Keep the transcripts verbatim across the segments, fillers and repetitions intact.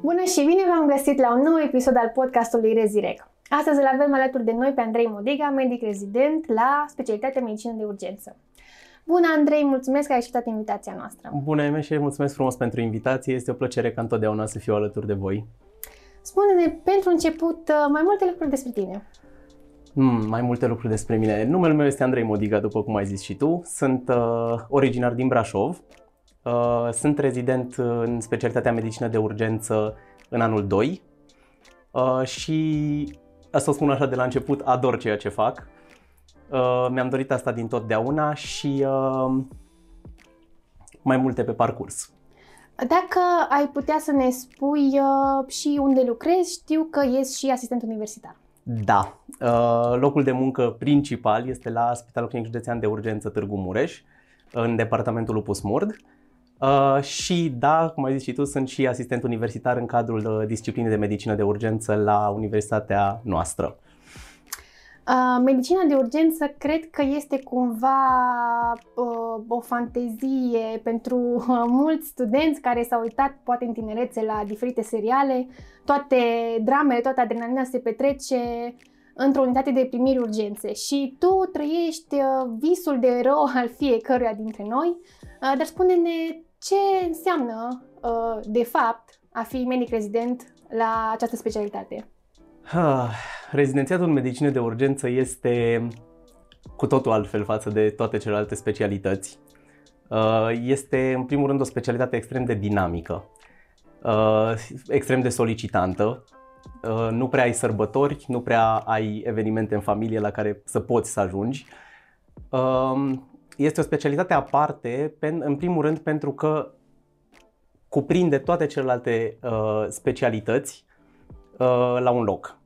Bună și bine v-am găsit la un nou episod al podcastului Rezirec. Astăzi îl avem alături de noi pe Andrei Modiga, medic rezident la specialitatea medicină de urgență. Bună, Andrei, mulțumesc că ai acceptat invitația noastră. Bună, Emeșe, mulțumesc frumos pentru invitație. Este o plăcere ca întotdeauna să fiu alături de voi. Spune-ne, pentru început, mai multe lucruri despre tine. Mm, mai multe lucruri despre mine. Numele meu este Andrei Modiga, după cum ai zis și tu. Sunt uh, originar din Brașov. Uh, sunt rezident în specialitatea medicină de urgență în anul doi. Uh, și, asta o spun așa de la început, ador ceea ce fac. Uh, mi-am dorit asta din totdeauna și uh, mai multe pe parcurs. Dacă ai putea să ne spui uh, și unde lucrezi, știu că ești și asistent universitar. Da, uh, locul de muncă principal este la Spitalul Clinic Județean de Urgență Târgu Mureș, în departamentul U P U SMURD. Uh, și da, cum ai zis și tu, sunt și asistent universitar în cadrul disciplinei de medicină de urgență la Universitatea noastră. Uh, medicina de urgență cred că este cumva uh, o fantezie pentru uh, mulți studenți care s-au uitat poate în tinerețe la diferite seriale. Toate dramele, toată adrenalina se petrece într-o unitate de primiri urgențe și tu trăiești uh, visul de erou al fiecăruia dintre noi, uh, dar spune-ne ce înseamnă uh, de fapt a fi medic rezident la această specialitate. Ha, rezidențiatul în medicină de urgență este cu totul altfel față de toate celelalte specialități. Este, în primul rând, o specialitate extrem de dinamică, extrem de solicitantă. Nu prea ai sărbători, nu prea ai evenimente în familie la care să poți să ajungi. Este o specialitate aparte, în primul rând, pentru că cuprinde toate celelalte specialități la un loc.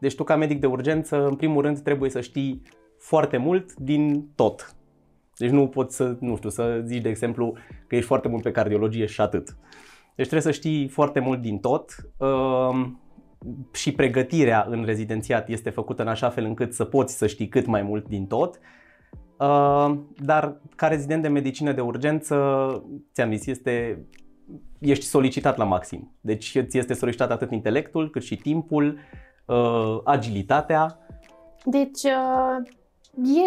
Deci tu, ca medic de urgență, în primul rând trebuie să știi foarte mult din tot. Deci nu poți să, nu știu, să zici, de exemplu, că ești foarte mult pe cardiologie și atât. Deci trebuie să știi foarte mult din tot și pregătirea în rezidențiat este făcută în așa fel încât să poți să știi cât mai mult din tot. Dar ca rezident de medicină de urgență, ți-am zis, este... ești solicitat la maxim. Deci îți este solicitat atât intelectul, cât și timpul, uh, agilitatea. Deci uh,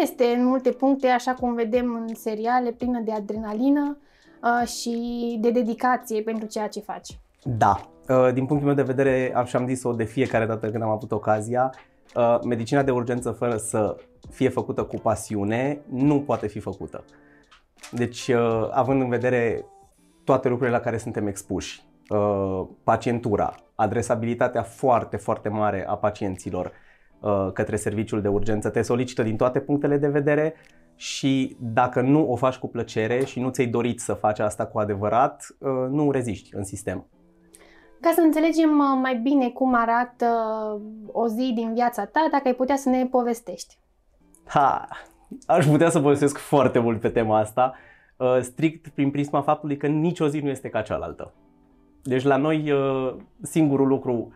este în multe puncte, așa cum vedem în seriale, plină de adrenalină uh, și de dedicație pentru ceea ce faci. Da. Uh, din punctul meu de vedere, am și-am zis-o de fiecare dată când am avut ocazia, uh, medicina de urgență fără să fie făcută cu pasiune nu poate fi făcută. Deci, uh, având în vedere toate lucrurile la care suntem expuși, pacientura, adresabilitatea foarte, foarte mare a pacienților către serviciul de urgență, te solicită din toate punctele de vedere și dacă nu o faci cu plăcere și nu ți-ai dorit să faci asta cu adevărat, nu reziști în sistem. Ca să înțelegem mai bine cum arată o zi din viața ta, dacă ai putea să ne povestești. Ha, aș putea să povestesc foarte mult pe tema asta. Strict prin prisma faptului că nicio zi nu este ca cealaltă. Deci la noi singurul lucru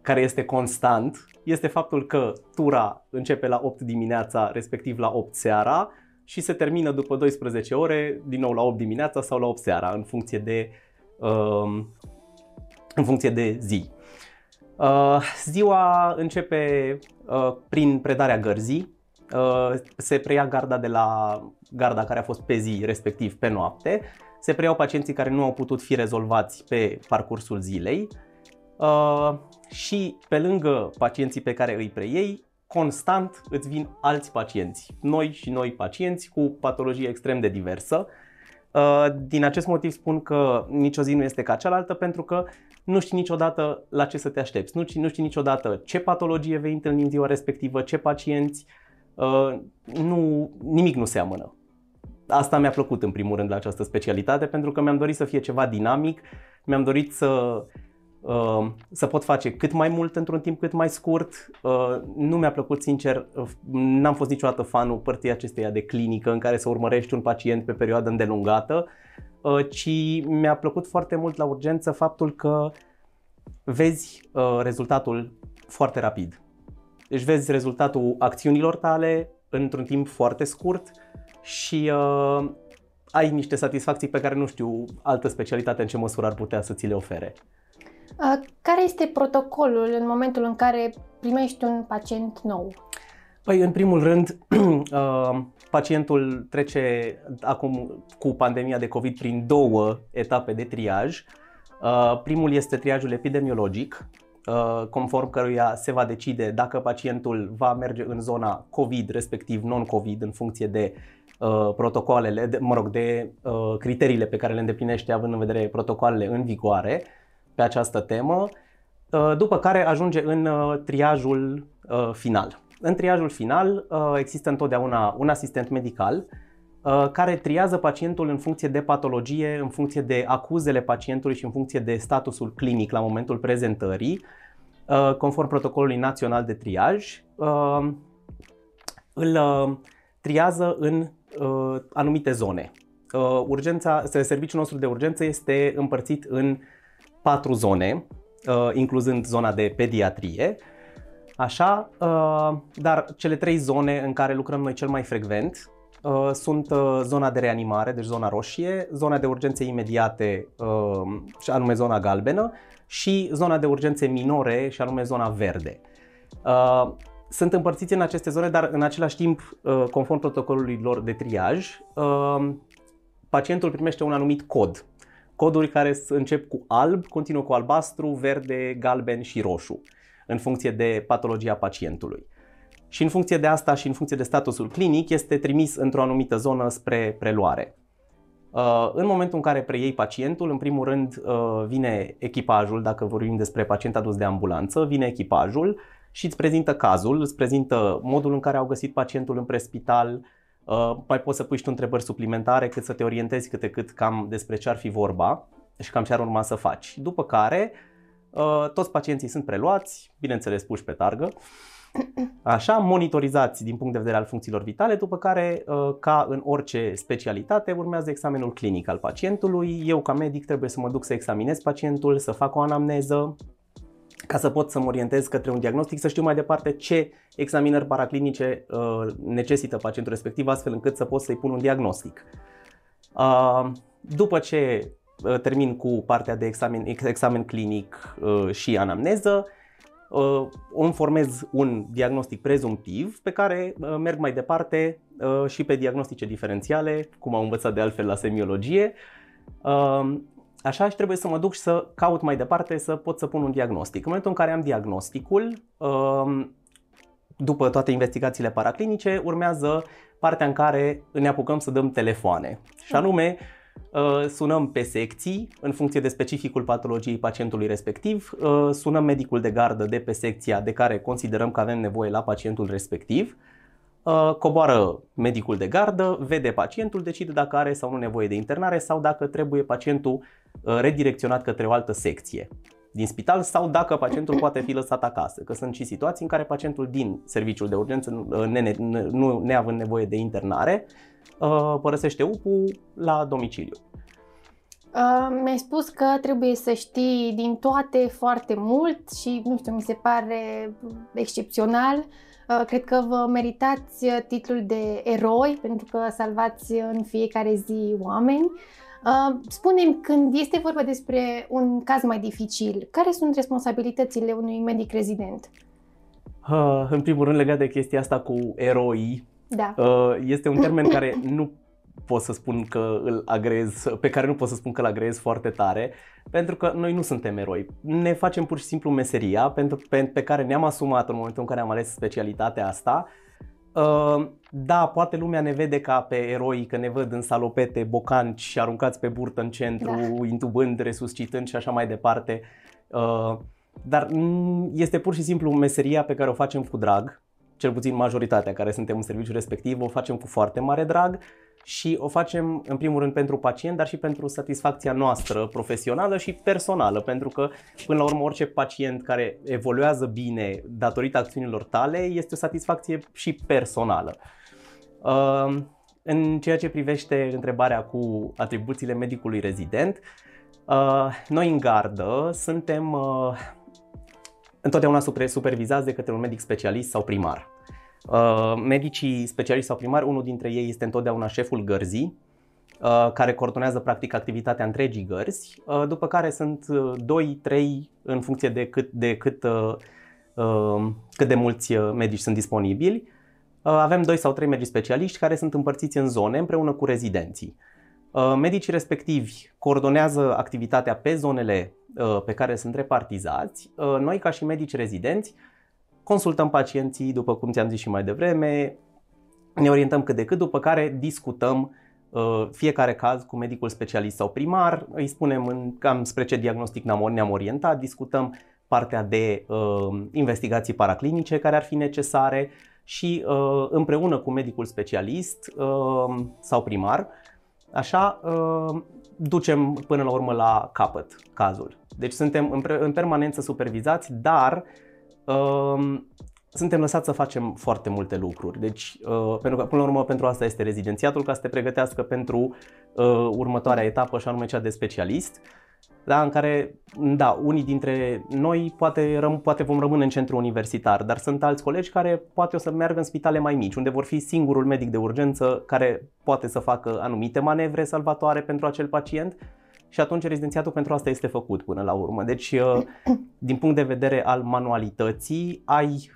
care este constant este faptul că tura începe la opt dimineața, respectiv la opt seara și se termină după douăsprezece ore, din nou la opt dimineața sau la opt seara, în funcție de, în funcție de zi. Ziua începe prin predarea gărzii. Se preia garda de la garda care a fost pe zi, respectiv pe noapte. Se preiau pacienții care nu au putut fi rezolvați pe parcursul zilei și pe lângă pacienții pe care îi preiei, constant îți vin alți pacienți, noi și noi pacienți cu patologie extrem de diversă. Din acest motiv spun că nicio zi nu este ca cealaltă, pentru că nu știi niciodată la ce să te aștepți, nu știi, nu știi niciodată ce patologie vei întâlni în ziua respectivă, ce pacienți. Uh, nu, nimic nu seamănă. Asta mi-a plăcut în primul rând la această specialitate, pentru că mi-am dorit să fie ceva dinamic, mi-am dorit să, uh, să pot face cât mai mult într-un timp cât mai scurt. Uh, nu mi-a plăcut, sincer, uh, n-am fost niciodată fanul părții acesteia de clinică în care să urmărești un pacient pe perioadă îndelungată, uh, ci mi-a plăcut foarte mult la urgență faptul că vezi uh, rezultatul foarte rapid. Deci vezi rezultatul acțiunilor tale într-un timp foarte scurt și uh, ai niște satisfacții pe care nu știu altă specialitate în ce măsură ar putea să ți le ofere. Care este protocolul în momentul în care primești un pacient nou? Păi, în primul rând, pacientul trece acum cu pandemia de COVID prin două etape de triaj. Primul este triajul epidemiologic, conform căruia se va decide dacă pacientul va merge în zona COVID, respectiv non-COVID, în funcție de protocoalele, mă rog, de criteriile pe care le îndeplinește având în vedere protocoalele în vigoare pe această temă, după care ajunge în triajul final. În triajul final există întotdeauna un asistent medical care triază pacientul în funcție de patologie, în funcție de acuzele pacientului și în funcție de statusul clinic la momentul prezentării, conform protocolului național de triaj. Îl triază în anumite zone. Urgența, serviciul nostru de urgență este împărțit în patru zone, incluzând zona de pediatrie. Așa, dar cele trei zone în care lucrăm noi cel mai frecvent sunt zona de reanimare, deci zona roșie, zona de urgențe imediate, și anume zona galbenă, și zona de urgențe minore, și anume zona verde. Sunt împărțiți în aceste zone, dar în același timp, conform protocolului lor de triaj, pacientul primește un anumit cod. Coduri care încep cu alb, continuă cu albastru, verde, galben și roșu, în funcție de patologia pacientului. Și în funcție de asta și în funcție de statusul clinic este trimis într-o anumită zonă spre preluare. În momentul în care preiei pacientul, în primul rând vine echipajul, dacă vorbim despre pacient adus de ambulanță, vine echipajul și îți prezintă cazul, îți prezintă modul în care au găsit pacientul în prespital. Mai poți să pui și tu întrebări suplimentare cât să te orientezi câte cât cam despre ce ar fi vorba și cam ce ar urma să faci. După care toți pacienții sunt preluați, bineînțeles puși pe targă, așa, monitorizați din punct de vedere al funcțiilor vitale, după care, ca în orice specialitate, urmează examenul clinic al pacientului. Eu, ca medic, trebuie să mă duc să examinez pacientul, să fac o anamneză, ca să pot să mă orientez către un diagnostic, să știu mai departe ce examinări paraclinice necesită pacientul respectiv, astfel încât să pot să-i pun un diagnostic. După ce termin cu partea de examen, examen clinic și anamneză, îmi formez un diagnostic prezumptiv pe care merg mai departe și pe diagnostice diferențiale, cum am învățat de altfel la semiologie. Așa, și trebuie să mă duc și să caut mai departe să pot să pun un diagnostic. În momentul în care am diagnosticul, după toate investigațiile paraclinice, urmează partea în care ne apucăm să dăm telefoane. Și anume, sunăm pe secții, în funcție de specificul patologiei pacientului respectiv, sunăm medicul de gardă de pe secția de care considerăm că avem nevoie la pacientul respectiv, coboară medicul de gardă, vede pacientul, decide dacă are sau nu nevoie de internare sau dacă trebuie pacientul redirecționat către o altă secție din spital sau dacă pacientul poate fi lăsat acasă, că sunt și situații în care pacientul din serviciul de urgență, nu neavând nevoie de internare, părăsește U P U la domiciliu. Mi-ai spus că trebuie să știi din toate foarte mult și, nu știu, mi se pare excepțional. Cred că vă meritați titlul de eroi pentru că salvați în fiecare zi oameni. Spune-mi, când este vorba despre un caz mai dificil, care sunt responsabilitățile unui medic rezident? În primul rând, legat de chestia asta cu eroi, da. Este un termen care nu pot să spun că îl agrez, pe care nu pot să spun că îl agrez foarte tare, pentru că noi nu suntem eroi. Ne facem pur și simplu meseria pentru, pe, pe care ne-am asumat în momentul în care am ales specialitatea asta. Da, poate lumea ne vede ca pe eroi, că ne văd în salopete, bocanci și aruncați pe burtă în centru, da, intubând, resuscitând și așa mai departe. Dar este pur și simplu meseria pe care o facem cu drag, cel puțin majoritatea care suntem în serviciul respectiv o facem cu foarte mare drag. Și o facem în primul rând pentru pacient, dar și pentru satisfacția noastră profesională și personală, pentru că până la urmă orice pacient care evoluează bine datorită acțiunilor tale este o satisfacție și personală. În ceea ce privește întrebarea cu atribuțiile medicului rezident, noi în gardă suntem întotdeauna supervizați de către un medic specialist sau primar. Medicii specialiști sau primari, unul dintre ei este întotdeauna șeful gărzii, care coordonează practic activitatea întregii gărzi, după care sunt doi trei în funcție de cât de, cât, cât de mulți medici sunt disponibili. Avem doi sau trei medici specialiști care sunt împărțiți în zone împreună cu rezidenții. Medicii respectivi coordonează activitatea pe zonele pe care sunt repartizați. Noi, ca și medici rezidenți, consultăm pacienții, după cum ți-am zis și mai devreme, ne orientăm cât de cât, după care discutăm fiecare caz cu medicul specialist sau primar, îi spunem în cam spre ce diagnostic ne-am orientat, discutăm partea de uh, investigații paraclinice care ar fi necesare și uh, împreună cu medicul specialist uh, sau primar, așa, uh, ducem până la urmă la capăt cazul. Deci suntem în, în permanență supervizați, dar uh, suntem lăsați să facem foarte multe lucruri, deci, pentru că, până la urmă, pentru asta este rezidențiatul, ca să te pregătească pentru uh, următoarea etapă, și anume cea de specialist, da, în care, da, unii dintre noi poate, răm, poate vom rămâne în centru universitar, dar sunt alți colegi care poate o să meargă în spitale mai mici, unde vor fi singurul medic de urgență care poate să facă anumite manevre salvatoare pentru acel pacient. Și atunci rezidențiatul pentru asta este făcut până la urmă. Deci, din punct de vedere al manualității, ai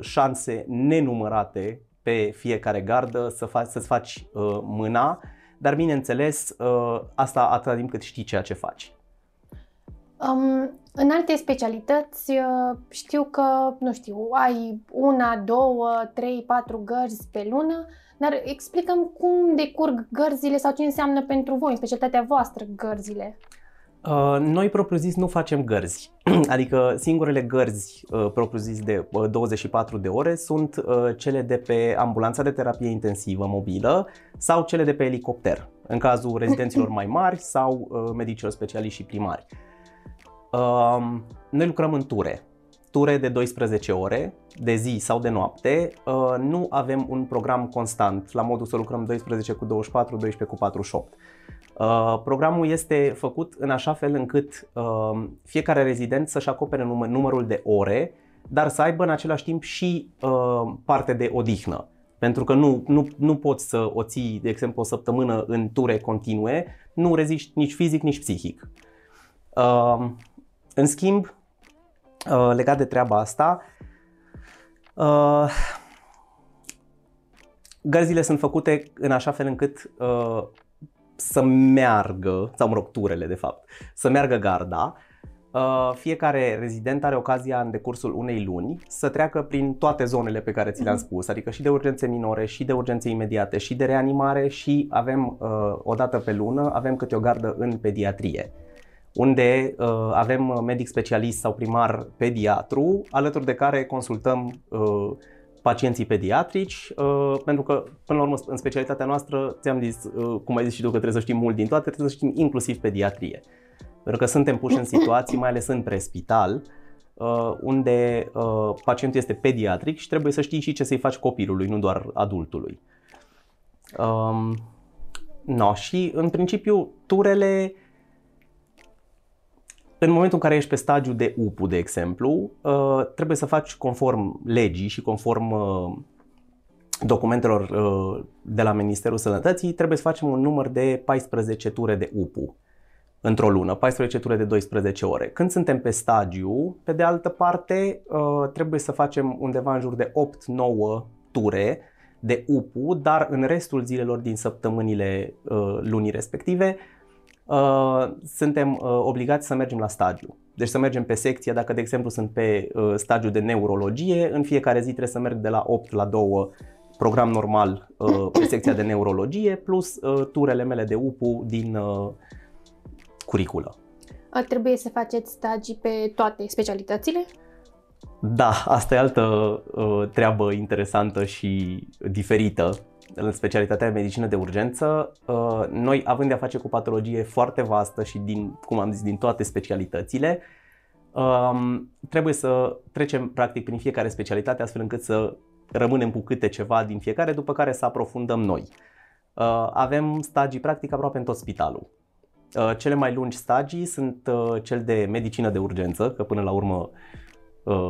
șanse nenumărate pe fiecare gardă să faci, să-ți faci mâna, dar bineînțeles, asta atâta timp cât știi ceea ce faci. Um, în alte specialități știu că, nu știu, ai una, două, trei, patru gărzi pe lună. Dar explicăm cum decurg gărzile sau ce înseamnă pentru voi, în specialitatea voastră, gărzile. Noi, propriu-zis, nu facem gărzi. Adică singurele gărzi, propriu-zis, de douăzeci și patru de ore sunt cele de pe ambulanța de terapie intensivă mobilă sau cele de pe elicopter, în cazul rezidenților mai mari sau medicilor specialiști și primari. Noi lucrăm în ture. Ture de douăsprezece ore, de zi sau de noapte. Nu avem un program constant, la modul să lucrăm doisprezece cu douăzeci și patru, doisprezece cu patruzeci și opt. Programul este făcut în așa fel încât fiecare rezident să-și acopere numărul de ore, dar să aibă în același timp și parte de odihnă. Pentru că nu, nu, nu poți să o ții, de exemplu, o săptămână în ture continue, nu reziști nici fizic, nici psihic. În schimb, legat de treaba asta, gărzile sunt făcute în așa fel încât să meargă, sau mă rog, turele de fapt, să meargă garda. Fiecare rezident are ocazia în decursul unei luni să treacă prin toate zonele pe care ți le-am spus, adică și de urgențe minore, și de urgențe imediate, și de reanimare, și avem, o dată pe lună, avem câte o gardă în pediatrie, unde uh, avem medic specialist sau primar pediatru, alături de care consultăm uh, pacienții pediatrici, uh, pentru că, până la urmă, în specialitatea noastră, ți-am zis, uh, cum ai zis și tu, că trebuie să știm mult din toate, trebuie să știm inclusiv pediatrie. Pentru că suntem puși în situații, mai ales în prespital, uh, unde uh, pacientul este pediatric și trebuie să știi și ce să-i faci copilului, nu doar adultului. Um, no, și, în principiu, turele... În momentul în care ești pe stagiu de U P U, de exemplu, trebuie să faci conform legii și conform documentelor de la Ministerul Sănătății, trebuie să facem un număr de paisprezece ture de U P U într-o lună, paisprezece ture de douăsprezece ore. Când suntem pe stagiu, pe de altă parte, trebuie să facem undeva în jur de opt nouă ture de U P U, dar în restul zilelor din săptămânile lunii respective, Uh, suntem uh, obligați să mergem la stagiu. Deci să mergem pe secție, dacă de exemplu sunt pe uh, stagiu de neurologie, în fiecare zi trebuie să merg de la opt la doi, program normal uh, pe secția de neurologie, plus uh, turele mele de U P U din uh, curiculă. A, trebuie să faceți stagii pe toate specialitățile? Da, asta e altă uh, treabă interesantă și diferită. În specialitatea de medicină de urgență, noi, având de a face cu patologie foarte vastă și din, cum am zis, din toate specialitățile, trebuie să trecem practic prin fiecare specialitate astfel încât să rămânem cu câte ceva din fiecare, după care să aprofundăm noi. Avem stagii practic aproape în tot spitalul. Cele mai lungi stagii sunt cel de medicină de urgență, că până la urmă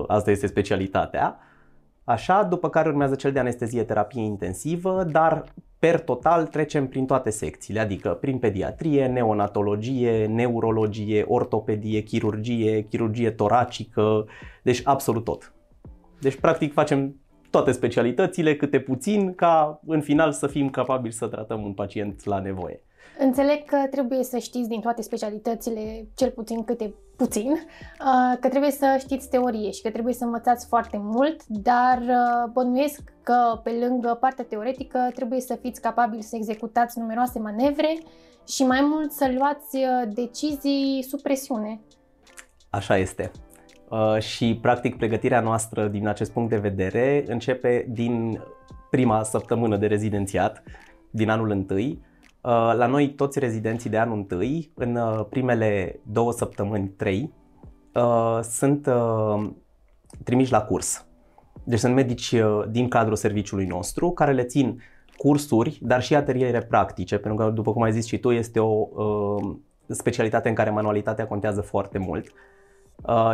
asta este specialitatea, Așa, după care urmează cel de anestezie terapie intensivă, dar per total trecem prin toate secțiile, adică prin pediatrie, neonatologie, neurologie, ortopedie, chirurgie, chirurgie toracică, deci absolut tot. Deci practic facem toate specialitățile, câte puțin, ca în final să fim capabili să tratăm un pacient la nevoie. Înțeleg că trebuie să știți din toate specialitățile, cel puțin câte puțin, că trebuie să știți teorie și că trebuie să învățați foarte mult, dar bănuiesc că pe lângă partea teoretică trebuie să fiți capabili să executați numeroase manevre și mai mult să luați decizii sub presiune. Așa este. Și practic pregătirea noastră din acest punct de vedere începe din prima săptămână de rezidențiat, din anul întâi. La noi toți rezidenții de anul întâi, în primele două săptămâni, trei, sunt trimiși la curs. Deci sunt medici din cadrul serviciului nostru care le țin cursuri, dar și ateliere practice, pentru că, după cum ai zis și tu, este o specialitate în care manualitatea contează foarte mult.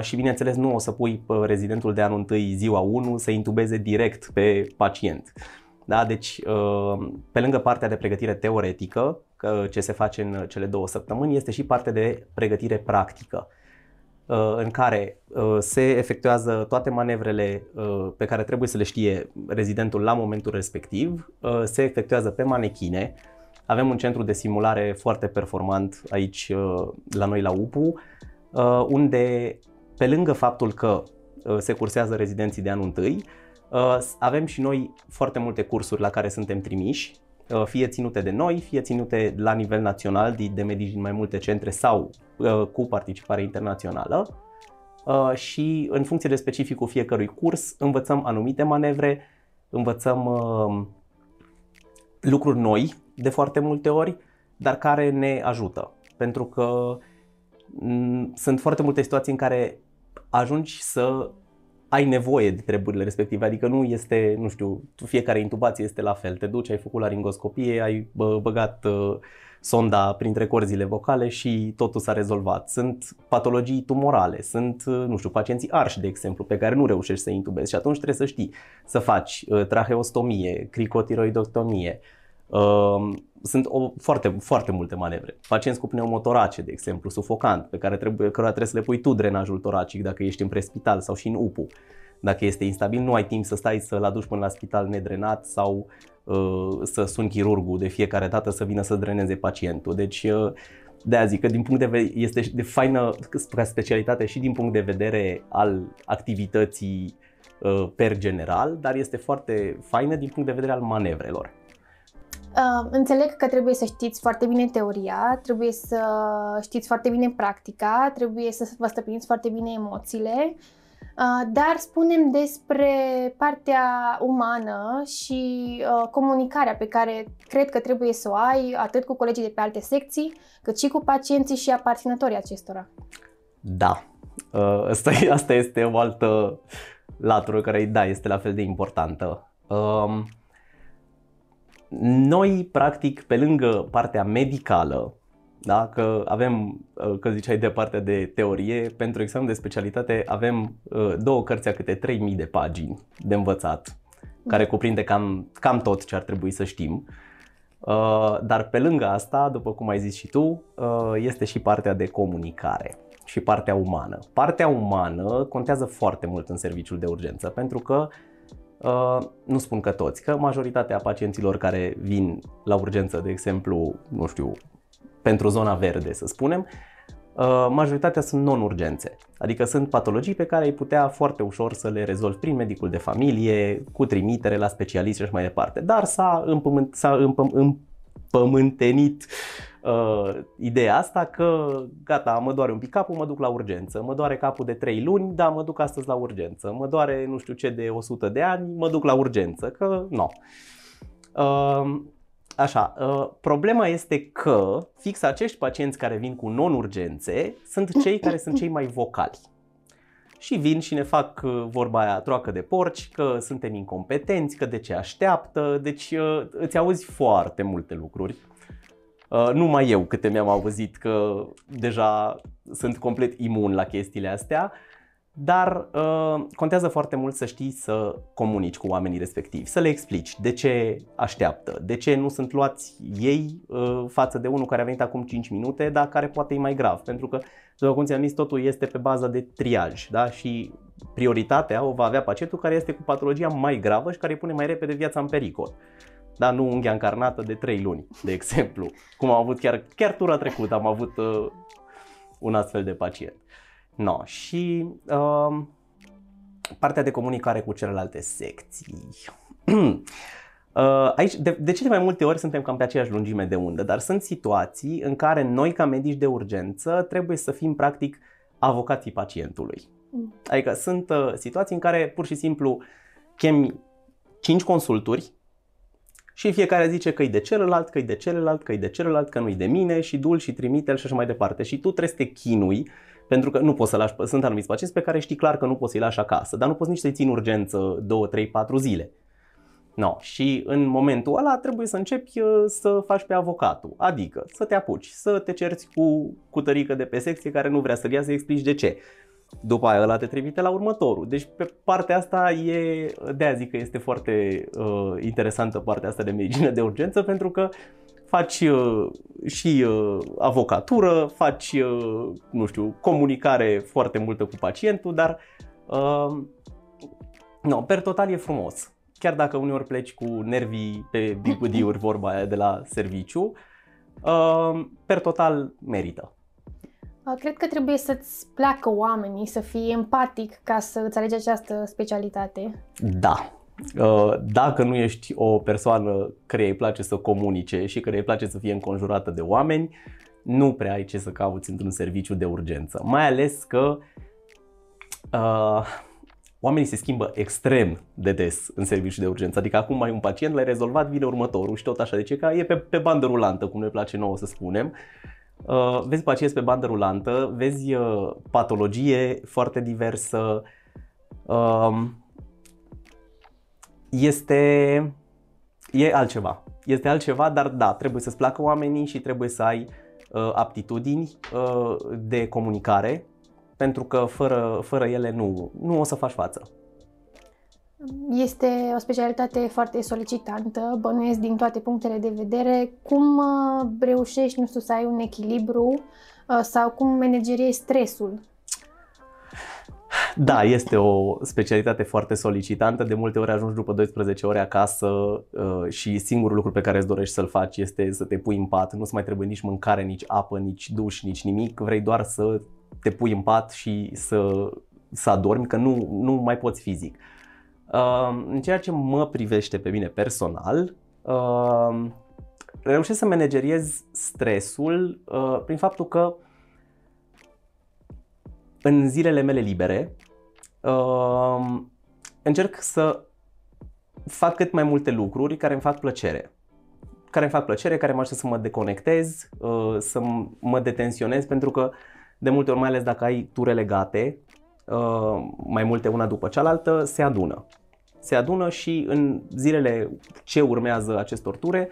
Și bineînțeles nu o să pui pe rezidentul de anul întâi ziua unu să intubeze direct pe pacient. Da, deci pe lângă partea de pregătire teoretică, ce se face în cele două săptămâni, este și partea de pregătire practică, în care se efectuează toate manevrele pe care trebuie să le știe rezidentul la momentul respectiv, se efectuează pe manechine. Avem un centru de simulare foarte performant aici la noi la U P U, unde pe lângă faptul că se cursează rezidenții de anul întâi, avem și noi foarte multe cursuri la care suntem trimiși, fie ținute de noi, fie ținute la nivel național de medici din mai multe centre sau cu participare internațională, și în funcție de specificul fiecărui curs învățăm anumite manevre, învățăm lucruri noi de foarte multe ori, dar care ne ajută, pentru că sunt foarte multe situații în care ajungi să ai nevoie de treburile respective, adică nu este, nu știu, fiecare intubație este la fel. Te duci, ai făcut laringoscopie, ai băgat sonda printre corzile vocale și totul s-a rezolvat. Sunt patologii tumorale, sunt, nu știu, pacienții arși, de exemplu, pe care nu reușești să intubezi și atunci trebuie să știi să faci traheostomie, cricotiroidectomie. Sunt o, foarte, foarte multe manevre. Pacienți cu pneumotorace, de exemplu, sufocant, pe care trebuie, cărora trebuie să le pui tu drenajul toracic dacă ești în prespital sau și în U P U. Dacă este instabil, nu ai timp să stai să-l aduci până la spital nedrenat sau uh, să suni chirurgul de fiecare dată să vină să dreneze pacientul. Deci, uh, de-aia zic că din punct de vedere, este de faină ca specialitate și din punct de vedere al activității uh, per general, dar este foarte faină din punct de vedere al manevrelor. Uh, înțeleg că trebuie să știți foarte bine teoria, trebuie să știți foarte bine practica, trebuie să vă stăpâniți foarte bine emoțiile, uh, dar spunem despre partea umană și uh, comunicarea pe care cred că trebuie să o ai atât cu colegii de pe alte secții, cât și cu pacienții și aparținătorii acestora. Da, uh, asta, e, asta este o altă latură care, da, este la fel de importantă. Uh... Noi, practic, pe lângă partea medicală, da, că avem, că ziceai de partea de teorie, pentru examen de specialitate avem două cărți a câte trei mii de pagini de învățat, care cuprinde cam, cam tot ce ar trebui să știm. Dar pe lângă asta, după cum ai zis și tu, este și partea de comunicare și partea umană. Partea umană contează foarte mult în serviciul de urgență, pentru că Uh, nu spun că toți, că majoritatea pacienților care vin la urgență, de exemplu, nu știu, pentru zona verde, să spunem, uh, majoritatea sunt non-urgențe, adică sunt patologii pe care ai putea foarte ușor să le rezolvi prin medicul de familie, cu trimitere la specialiști și așa mai departe, dar s-a împământ, s-a împăm, împământenit uh, ideea asta că gata, mă doare un pic capul, mă duc la urgență, mă doare capul de trei luni, dar mă duc astăzi la urgență, mă doare nu știu ce de o sută de ani, mă duc la urgență, că nu. Uh, așa, uh, problema este că fix acești pacienți care vin cu non-urgențe sunt cei care sunt cei mai vocali. Și vin și ne fac vorba aia troacă de porci, că suntem incompetenți, că de ce așteaptă, deci îți auzi foarte multe lucruri. Numai eu câte mi-am auzit, că deja sunt complet imun la chestiile astea, dar uh, contează foarte mult să știi să comunici cu oamenii respectivi, să le explici de ce așteaptă, de ce nu sunt luați ei uh, față de unul care a venit acum cinci minute, dar care poate e mai grav, pentru că, după cum ți-am zis, totul este pe baza de triaj, da? Și prioritatea o va avea pacientul care este cu patologia mai gravă și care îi pune mai repede viața în pericol. Dar nu unghia încarnată de trei luni, de exemplu, cum am avut chiar, chiar tura trecută, am avut uh, un astfel de pacient. No, și uh, partea de comunicare cu celelalte secții. uh, aici, de, de cele mai multe ori suntem cam pe aceeași lungime de undă, dar sunt situații în care noi, ca medici de urgență, trebuie să fim practic avocații pacientului. Adică sunt uh, situații în care pur și simplu chemi cinci consulturi și fiecare zice că-i de celălalt, că-i de celălalt, că-i de celălalt, că nu-i de mine, și du-l și trimite-l și așa mai departe. Și tu trebuie să te chinui, pentru că nu poți să lași, sunt anumiți pacienți pe care știi clar că nu poți să-i lași acasă, dar nu poți nici să-i ții în urgență două, trei, patru zile. No. Și în momentul ăla trebuie să începi să faci pe avocatul, adică să te apuci, să te cerți cu cutărică de pe secție care nu vrea să-l ia, să-i explici de ce. După aia ăla te trimite la următorul. Deci pe partea asta e, de-aia zic că este foarte uh, interesantă partea asta de medicină de urgență, pentru că faci uh, și uh, avocatură, faci, uh, nu știu, comunicare foarte multă cu pacientul, dar uh, no, per total e frumos. Chiar dacă uneori pleci cu nervii pe bigudiuri, vorba aia de la serviciu, uh, per total merită. Cred că trebuie să-ți placă oamenii, să fii empatic ca să îți alegi această specialitate. Da. Dacă nu ești o persoană care îi place să comunice și care îi place să fie înconjurată de oameni, nu prea ai ce să cauți într-un serviciu de urgență. Mai ales că uh, oamenii se schimbă extrem de des în serviciu de urgență. Adică acum ai un pacient, l-ai rezolvat, vine următorul și tot așa. Deci ca e pe, pe bandă rulantă, cum ne place nouă să spunem. Uh, vezi pacienți pe bandă rulantă, vezi uh, patologie foarte diversă, uh, este, e altceva, este altceva, dar da, trebuie să-ți placă oamenii și trebuie să ai uh, aptitudini uh, de comunicare, pentru că fără, fără ele nu, nu o să faci față. Este o specialitate foarte solicitantă, bănuiesc, din toate punctele de vedere. Cum reușești, nu știu, să ai un echilibru sau cum manageriezi stresul? Da, este o specialitate foarte solicitantă. De multe ori ajungi după douăsprezece ore acasă și singurul lucru pe care îți dorești să-l faci este să te pui în pat. Nu-ți mai trebuie nici mâncare, nici apă, nici duș, nici nimic. Vrei doar să te pui în pat și să, să adormi, că nu, nu mai poți fizic. În ceea ce mă privește pe mine personal, reușesc să manageriez stresul prin faptul că în zilele mele libere încerc să fac cât mai multe lucruri care îmi fac plăcere, care îmi fac plăcere, care mă ajută să mă deconectez, să mă detensionez, pentru că de multe ori, mai ales dacă ai ture legate, mai multe una după cealaltă, se adună. Se adună și în zilele ce urmează acestor ture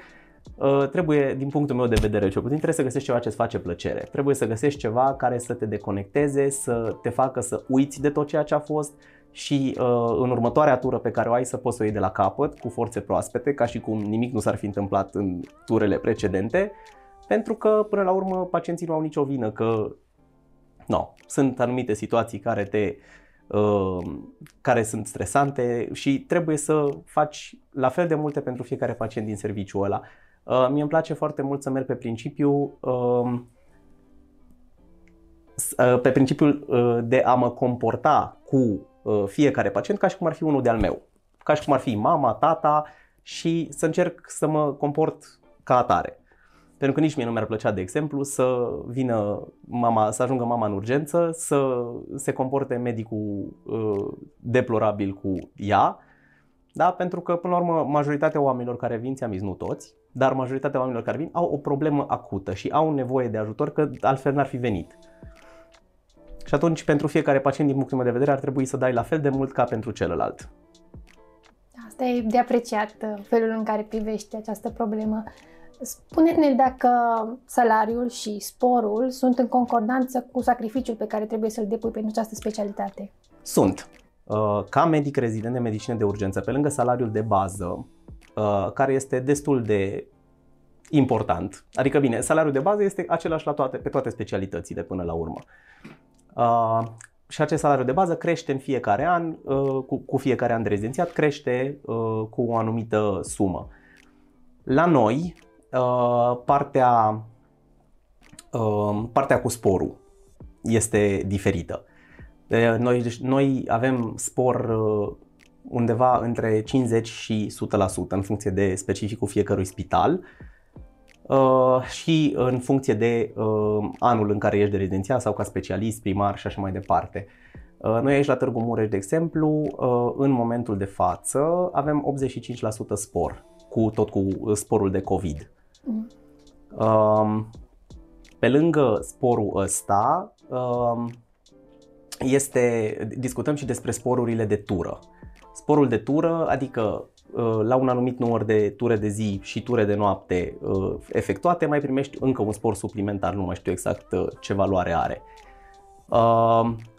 trebuie, din punctul meu de vedere cel puțin, trebuie să găsești ceva ce îți face plăcere. Trebuie să găsești ceva care să te deconecteze, să te facă să uiți de tot ceea ce a fost și în următoarea tură pe care o ai să poți să o iei de la capăt cu forțe proaspete, ca și cum nimic nu s-ar fi întâmplat în turele precedente, pentru că până la urmă pacienții nu au nicio vină că No, sunt anumite situații care, te, uh, care sunt stresante și trebuie să faci la fel de multe pentru fiecare pacient din serviciul ăla. Uh, mie îmi place foarte mult să merg pe principiul, uh, pe principiul uh, de a mă comporta cu uh, fiecare pacient ca și cum ar fi unul de-al meu, ca și cum ar fi mama, tata, și să încerc să mă comport ca atare. Pentru că nici mie nu mi-ar plăcea, de exemplu, să vină mama, să ajungă mama în urgență, să se comporte medicul uh, deplorabil cu ea, da? Pentru că, până la urmă, majoritatea oamenilor care vin, ți-am zis, nu toți, dar majoritatea oamenilor care vin au o problemă acută și au nevoie de ajutor, că altfel n-ar fi venit. Și atunci, pentru fiecare pacient, din punctul meu de vedere, ar trebui să dai la fel de mult ca pentru celălalt. Asta e de apreciat, felul în care privești această problemă. Spune-ne dacă salariul și sporul sunt în concordanță cu sacrificiul pe care trebuie să-l depui pentru această specialitate. Sunt ca medic rezident de medicină de urgență, pe lângă salariul de bază, care este destul de important. Adică bine, salariul de bază este același la toate, pe toate specialitățile până la urmă. Și acest salariu de bază crește în fiecare an, cu, cu fiecare an de rezidențiat, crește cu o anumită sumă. La noi, partea, partea cu sporul este diferită. Noi, deci noi avem spor undeva între cincizeci și o sută la sută în funcție de specificul fiecărui spital și în funcție de anul în care ești de rezidențiat sau ca specialist, primar și așa mai departe. Noi aici la Târgu Mureș, de exemplu, în momentul de față avem optzeci și cinci la sută spor, cu, tot cu sporul de COVID. Pe lângă sporul ăsta, este, discutăm și despre sporurile de tură. Sporul de tură, adică la un anumit număr de ture de zi și ture de noapte efectuate, mai primești încă un spor suplimentar, nu mai știu exact ce valoare are.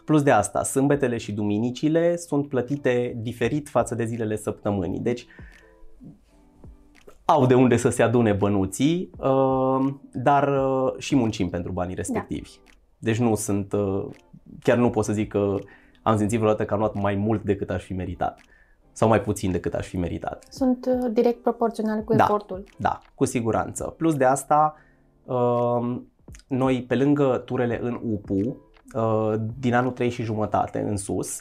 Plus de asta, sâmbetele și duminicile sunt plătite diferit față de zilele săptămânii, deci au de unde să se adune bănuții, dar și muncim pentru banii respectivi. Da. Deci nu sunt, chiar nu pot să zic că am simțit vreodată că am luat mai mult decât aș fi meritat sau mai puțin decât aș fi meritat. Sunt direct proporționale cu da, efortul. Da, cu siguranță. Plus de asta, noi pe lângă turele în U P U, din anul trei și jumătate în sus,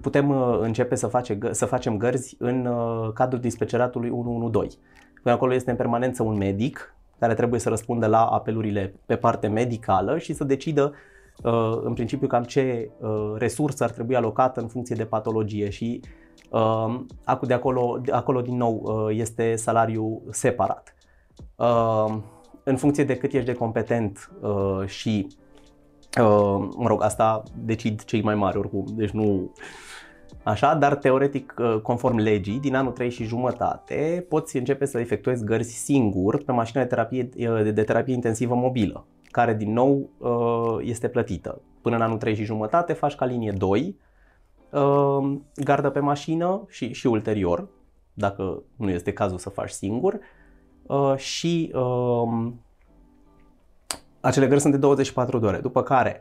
putem începe să, face, să facem gărzi în cadrul dispeceratului unu unu doi. Până acolo este în permanență un medic care trebuie să răspundă la apelurile pe parte medicală și să decidă în principiu cam ce resursă ar trebui alocată în funcție de patologie și de acolo, de acolo din nou este salariul separat. În funcție de cât ești de competent și, mă rog, asta decid cei mai mari oricum, deci nu așa, dar teoretic, conform legii, din anul trei și jumătate poți începe să efectuezi gărzi singur pe mașina de terapie, de terapie intensivă mobilă, care din nou este plătită. Până în anul trei și jumătate faci ca linie doi, gardă pe mașină și, și ulterior, dacă nu este cazul să faci singur, și acele gărzi sunt de douăzeci și patru de ore, după care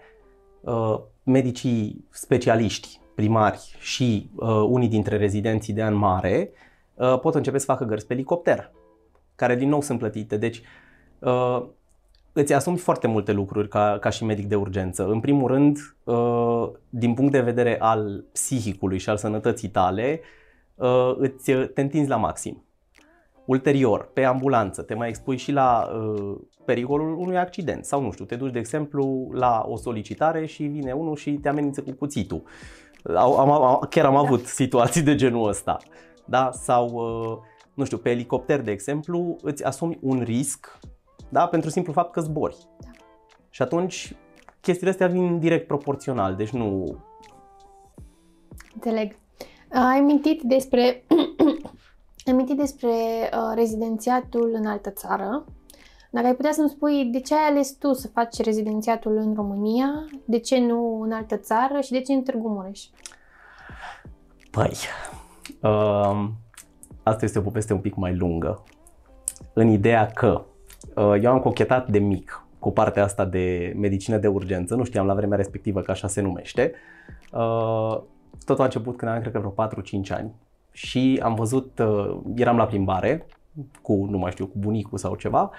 medicii specialiști, primari și unii dintre rezidenții de an mare pot începe să facă gărzi pe elicopter, care din nou sunt plătite. Deci îți asumi foarte multe lucruri ca, ca și medic de urgență. În primul rând, din punct de vedere al psihicului și al sănătății tale, îți, te întinzi la maxim. Ulterior, pe ambulanță, te mai expui și la pericolul unui accident sau nu știu, te duci de exemplu la o solicitare și vine unul și te amenință cu cuțitul. Am, am, chiar am avut situații de genul ăsta. Da? Sau, nu știu, pe elicopter, de exemplu, îți asumi un risc, da? Pentru simplu fapt că zbori. Da. Și atunci chestiile astea vin direct proporțional, deci nu... Înțeleg. Ai mintit despre, ai mintit despre rezidențiatul în altă țară. Dacă ai putea să-mi spui de ce ai ales tu să faci rezidențiatul în România, de ce nu în altă țară și de ce în Târgu Mureș? Păi, uh, asta este o poveste un pic mai lungă. În ideea că uh, eu am cochetat de mic cu partea asta de medicină de urgență, nu știam la vremea respectivă că așa se numește. Uh, totul a început când am, cred că vreo patru-cinci ani și am văzut, uh, eram la plimbare, cu, nu mai știu, cu bunicul sau ceva,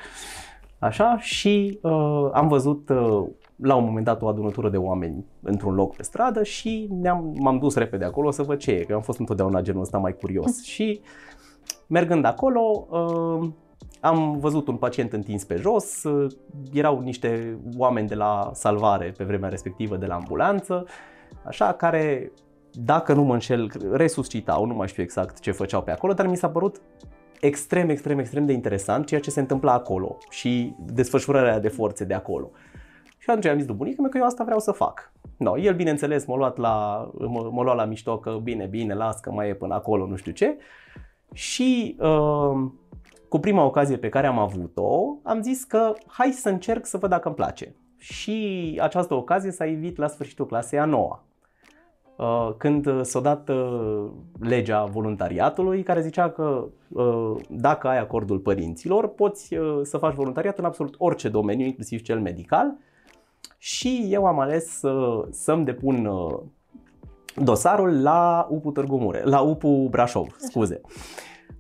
așa, și uh, am văzut uh, la un moment dat o adunătură de oameni într-un loc pe stradă și ne-am, m-am dus repede acolo să văd ce e, că am fost întotdeauna genul ăsta mai curios și mergând acolo uh, am văzut un pacient întins pe jos, uh, erau niște oameni de la salvare pe vremea respectivă, de la ambulanță, așa, care, dacă nu mă înșel, resuscitau, nu mai știu exact ce făceau pe acolo, dar mi s-a părut extrem, extrem, extrem de interesant ceea ce se întâmpla acolo și desfășurarea de forțe de acolo. Și atunci am zis lui bunicul meu că eu asta vreau să fac. No, el, bineînțeles, m-a luat la, m-a luat la mișto că bine, bine, las că mai e până acolo, nu știu ce. Și uh, cu prima ocazie pe care am avut-o, am zis că hai să încerc să văd dacă îmi place. și această ocazie s-a ivit la sfârșitul clasei a noua, când s-a dat legea voluntariatului care zicea că dacă ai acordul părinților poți să faci voluntariat în absolut orice domeniu, inclusiv cel medical, și eu am ales să-mi depun dosarul la U P U Târgu Mureș, la U P U Brașov, scuze.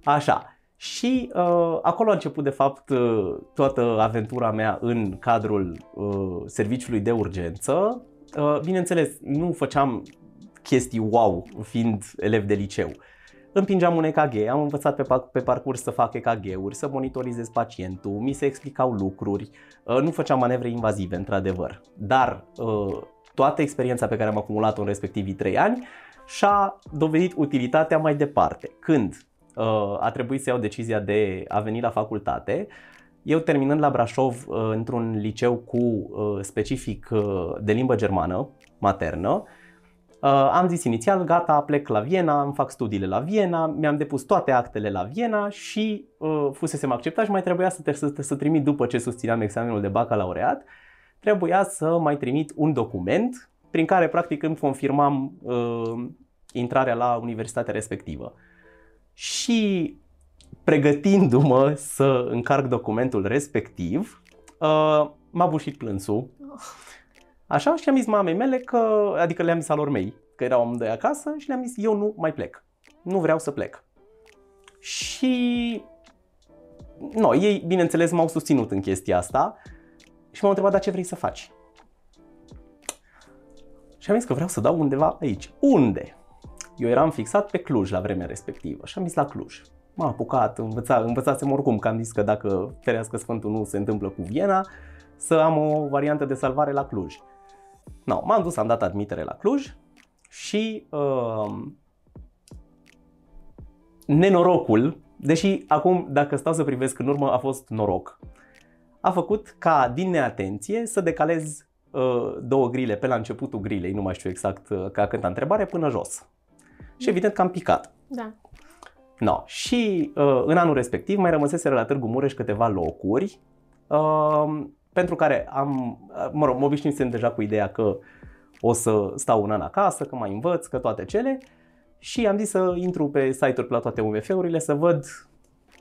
Așa. Și uh, acolo a început de fapt uh, toată aventura mea în cadrul uh, serviciului de urgență. Uh, bineînțeles, nu făceam chestii wow fiind elev de liceu. Împingeam un E K G, am învățat pe, pe parcurs să fac E K G-uri, să monitorizez pacientul, mi se explicau lucruri, uh, nu făceam manevre invazive într-adevăr, dar uh, toată experiența pe care am acumulat-o în respectivii trei ani și-a dovedit utilitatea mai departe. Când a trebuit să iau decizia de a veni la facultate, eu terminând la Brașov într-un liceu cu specific de limbă germană maternă, am zis inițial gata, plec la Viena, îmi fac studiile la Viena, mi-am depus toate actele la Viena și fusesem acceptat și mai trebuia să, te, să, să trimit, după ce susțineam examenul de bacalaureat, trebuia să mai trimit un document prin care practic îmi confirmam uh, intrarea la universitatea respectivă. Și pregătindu-mă să încarc documentul respectiv, uh, m-a bușit plânsul. Așa, și am zis mamei mele, că, adică le-am zis alor mei, că erau amândoi acasă, și le-am zis eu nu mai plec. Nu vreau să plec. Și no, ei, bineînțeles, m-au susținut în chestia asta și m-au întrebat, dar ce vrei să faci? Și am zis că vreau să dau undeva aici. Unde? Eu eram fixat pe Cluj la vremea respectivă și am zis la Cluj. M-am apucat, învăța, învățasem oricum că am zis că dacă ferească Sfântul nu se întâmplă cu Viena, să am o variantă de salvare la Cluj. No, m-am dus, am dat admitere la Cluj și uh, nenorocul, deși acum dacă stau să privesc în urmă a fost noroc, a făcut ca din neatenție să decalez uh, două grile pe la începutul grilei, nu mai știu exact uh, ca câta întrebare, până jos. Și evident că am picat. Da. No. Și uh, în anul respectiv mai rămăseseră la Târgu Mureș câteva locuri uh, pentru care am, mă rog, mă obișnuisem deja cu ideea că o să stau un an acasă, că mai învăț, că toate cele, și am zis să intru pe site-uri pe la toate U M F-urile să văd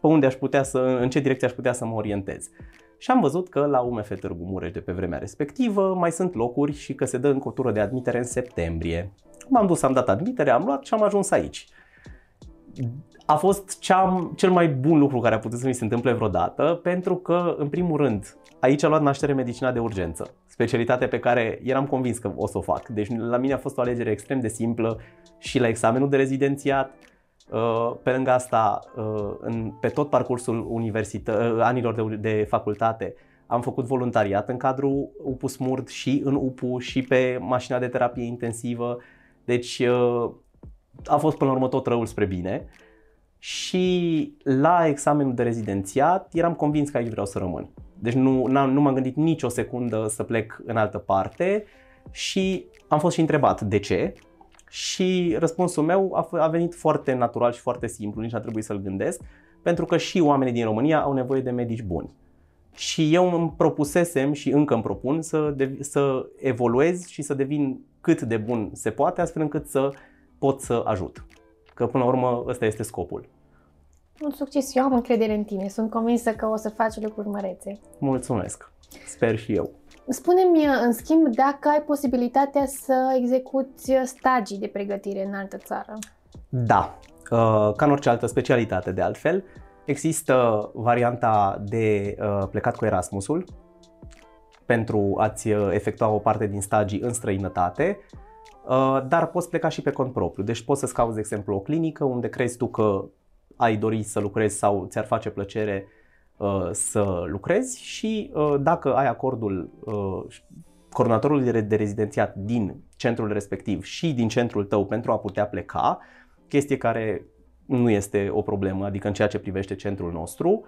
pe unde aș putea să, în ce direcție aș putea să mă orientez. Și am văzut că la U M F Târgu Mureș de pe vremea respectivă mai sunt locuri și că se dă încă o tură de admitere în septembrie. M-am dus, am dat admitere, am luat și am ajuns aici. A fost cea, cel mai bun lucru care a putut să mi se întâmple vreodată, pentru că, în primul rând, aici a luat naștere Medicina de Urgență, specialitate pe care eram convins că o să o fac. Deci la mine a fost o alegere extrem de simplă și la examenul de rezidențiat. Pe lângă asta, pe tot parcursul universită- anilor de, de facultate, am făcut voluntariat în cadrul U P U SMURD și în U P U și pe mașina de terapie intensivă. Deci a fost până la urmă tot răul spre bine. Și la examenul de rezidențiat eram convins că aici vreau să rămân. Deci nu, nu m-am gândit nicio secundă să plec în altă parte și am fost și întrebat de ce. Și răspunsul meu a, a venit foarte natural și foarte simplu, nici n-a trebuit să-l gândesc, pentru că și oamenii din România au nevoie de medici buni. Și eu îmi propusesem și încă îmi propun să, de, să evoluez și să devin cât de bun se poate, astfel încât să pot să ajut. Că până la urmă ăsta este scopul. Mult succes, eu am încredere în tine, sunt convinsă că o să faci lucruri mărețe. Mulțumesc, sper și eu. Spune-mi, în schimb, dacă ai posibilitatea să execuți stagii de pregătire în altă țară. Da, ca în orice altă specialitate de altfel, există varianta de plecat cu Erasmusul pentru a-ți efectua o parte din stagii în străinătate, dar poți pleca și pe cont propriu. Deci poți să-ți cauți, de exemplu, o clinică unde crezi tu că ai dori să lucrezi sau ți-ar face plăcere să lucrezi, și dacă ai acordul coordonatorului de rezidențiat din centrul respectiv și din centrul tău pentru a putea pleca, chestie care nu este o problemă, adică în ceea ce privește centrul nostru,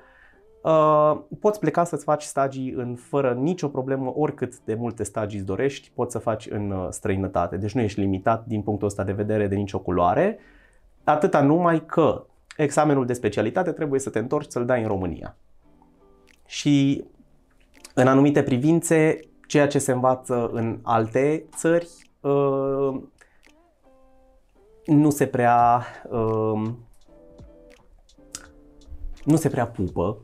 poți pleca să-ți faci stagii în fără nicio problemă, oricât de multe stagii îți dorești, poți să faci în străinătate. Deci nu ești limitat din punctul ăsta de vedere de nicio culoare, atâta numai că examenul de specialitate trebuie să te întorci să-l dai în România. Și în anumite privințe, ceea ce se învață în alte țări nu se prea, nu se prea pupă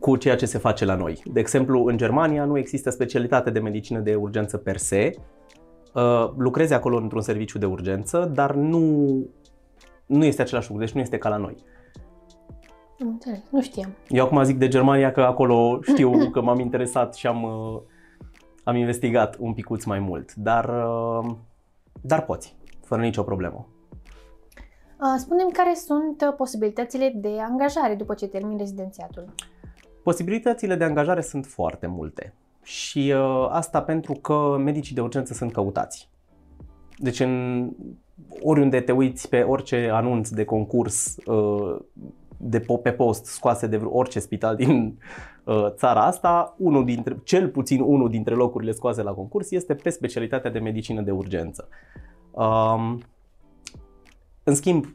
cu ceea ce se face la noi. De exemplu, în Germania nu există specialitate de medicină de urgență per se. Lucrezi acolo într-un serviciu de urgență, dar nu, nu este același lucru, deci nu este ca la noi. Înțeles, nu știam. Eu acum zic de Germania că acolo știu că m-am interesat și am, am investigat un picuț mai mult, dar, dar poți, fără nicio problemă. Spune-mi care sunt posibilitățile de angajare după ce termin rezidențiatul? Posibilitățile de angajare sunt foarte multe și asta pentru că medicii de urgență sunt căutați. Deci în, oriunde te uiți pe orice anunț de concurs de pe post scoase de orice spital din uh, țara asta, unul dintre, cel puțin unul dintre locurile scoase la concurs este pe specialitatea de medicină de urgență. Uh, în schimb,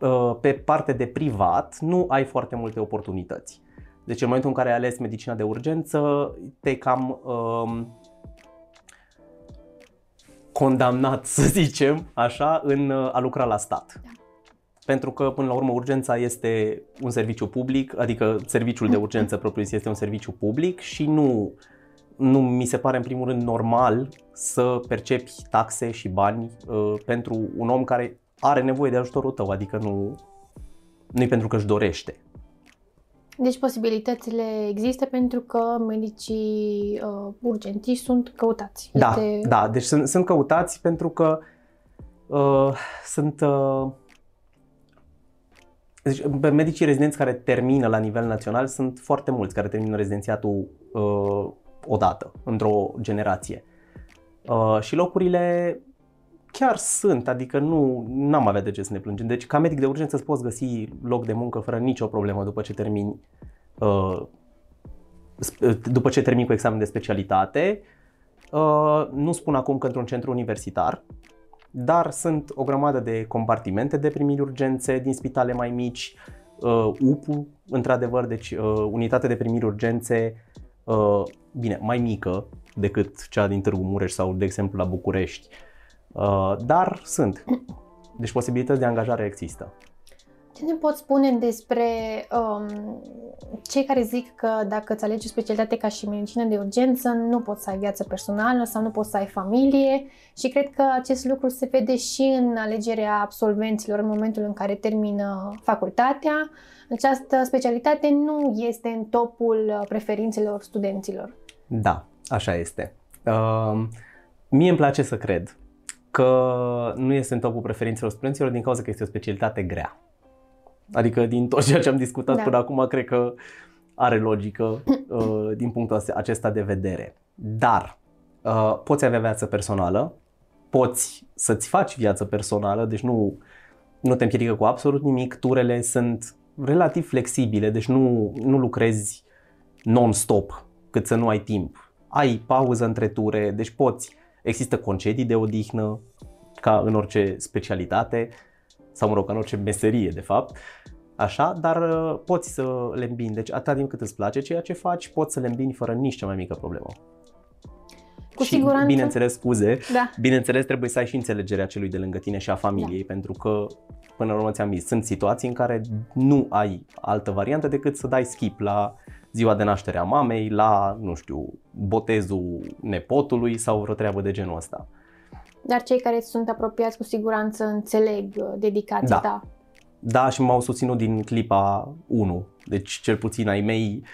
uh, pe parte de privat nu ai foarte multe oportunități. Deci în momentul în care ai ales medicina de urgență, te-ai cam uh, condamnat, să zicem așa, în uh, a lucra la stat. Da. Pentru că, până la urmă, urgența este un serviciu public, adică serviciul de urgență propriu-zis este un serviciu public și nu, nu mi se pare, în primul rând, normal să percepi taxe și bani uh, pentru un om care are nevoie de ajutorul tău, adică nu, nu-i pentru că își dorește. Deci posibilitățile există pentru că medicii uh, urgentiști sunt căutați. Da, este... da, deci sunt, sunt căutați pentru că uh, sunt... Uh, Deci, medicii rezidenți care termină la nivel național sunt foarte mulți care termină rezidențiatul uh, odată, într-o generație. Uh, și locurile chiar sunt, adică nu am avea de ce să ne plângem. Deci, ca medic de urgență îți poți găsi loc de muncă fără nicio problemă după ce termini, uh, după ce termini cu examen de specialitate. Uh, nu spun acum că într-un centru universitar, dar sunt o grămadă de compartimente de primiri urgențe din spitale mai mici, uh, U P U, într-adevăr, deci uh, unitate de primiri urgențe, uh, bine, mai mică decât cea din Târgu Mureș sau, de exemplu, la București, uh, dar sunt. Deci posibilități de angajare există. Ce ne poți spune despre um, cei care zic că dacă îți alegi o specialitate ca și medicină de urgență, nu poți să ai viață personală sau nu poți să ai familie? Și cred că acest lucru se vede și în alegerea absolvenților în momentul în care termină facultatea. Această specialitate nu este în topul preferințelor studenților. Da, așa este. Uh, mie îmi place să cred că nu este în topul preferințelor studenților din cauza că este o specialitate grea. Adică din tot ceea ce am discutat da. până acum, cred că are logică uh, din punctul acesta de vedere. Dar uh, poți avea viață personală, poți să-ți faci viață personală, deci nu, nu te împiedică cu absolut nimic, turele sunt relativ flexibile, deci nu, nu lucrezi non-stop cât să nu ai timp. Ai pauză între ture, deci poți, există concedii de odihnă, ca în orice specialitate, sau mă rog, în orice meserie de fapt, așa, dar poți să le îmbini, deci atâta timp cât îți place ceea ce faci, poți să le îmbini fără nici cea mai mică problemă. Cu și, siguranță. Bineînțeles, scuze, da. bineînțeles trebuie să ai și înțelegerea celui de lângă tine și a familiei, da. pentru că, până la urmă ți-am zis, sunt situații în care nu ai altă variantă decât să dai skip la ziua de naștere a mamei, la, nu știu, botezul nepotului sau vreo treabă de genul ăsta. Dar cei care sunt apropiați cu siguranță înțeleg dedicația da. ta. Da, și m-au susținut din clipa unu. Deci cel puțin ai mei,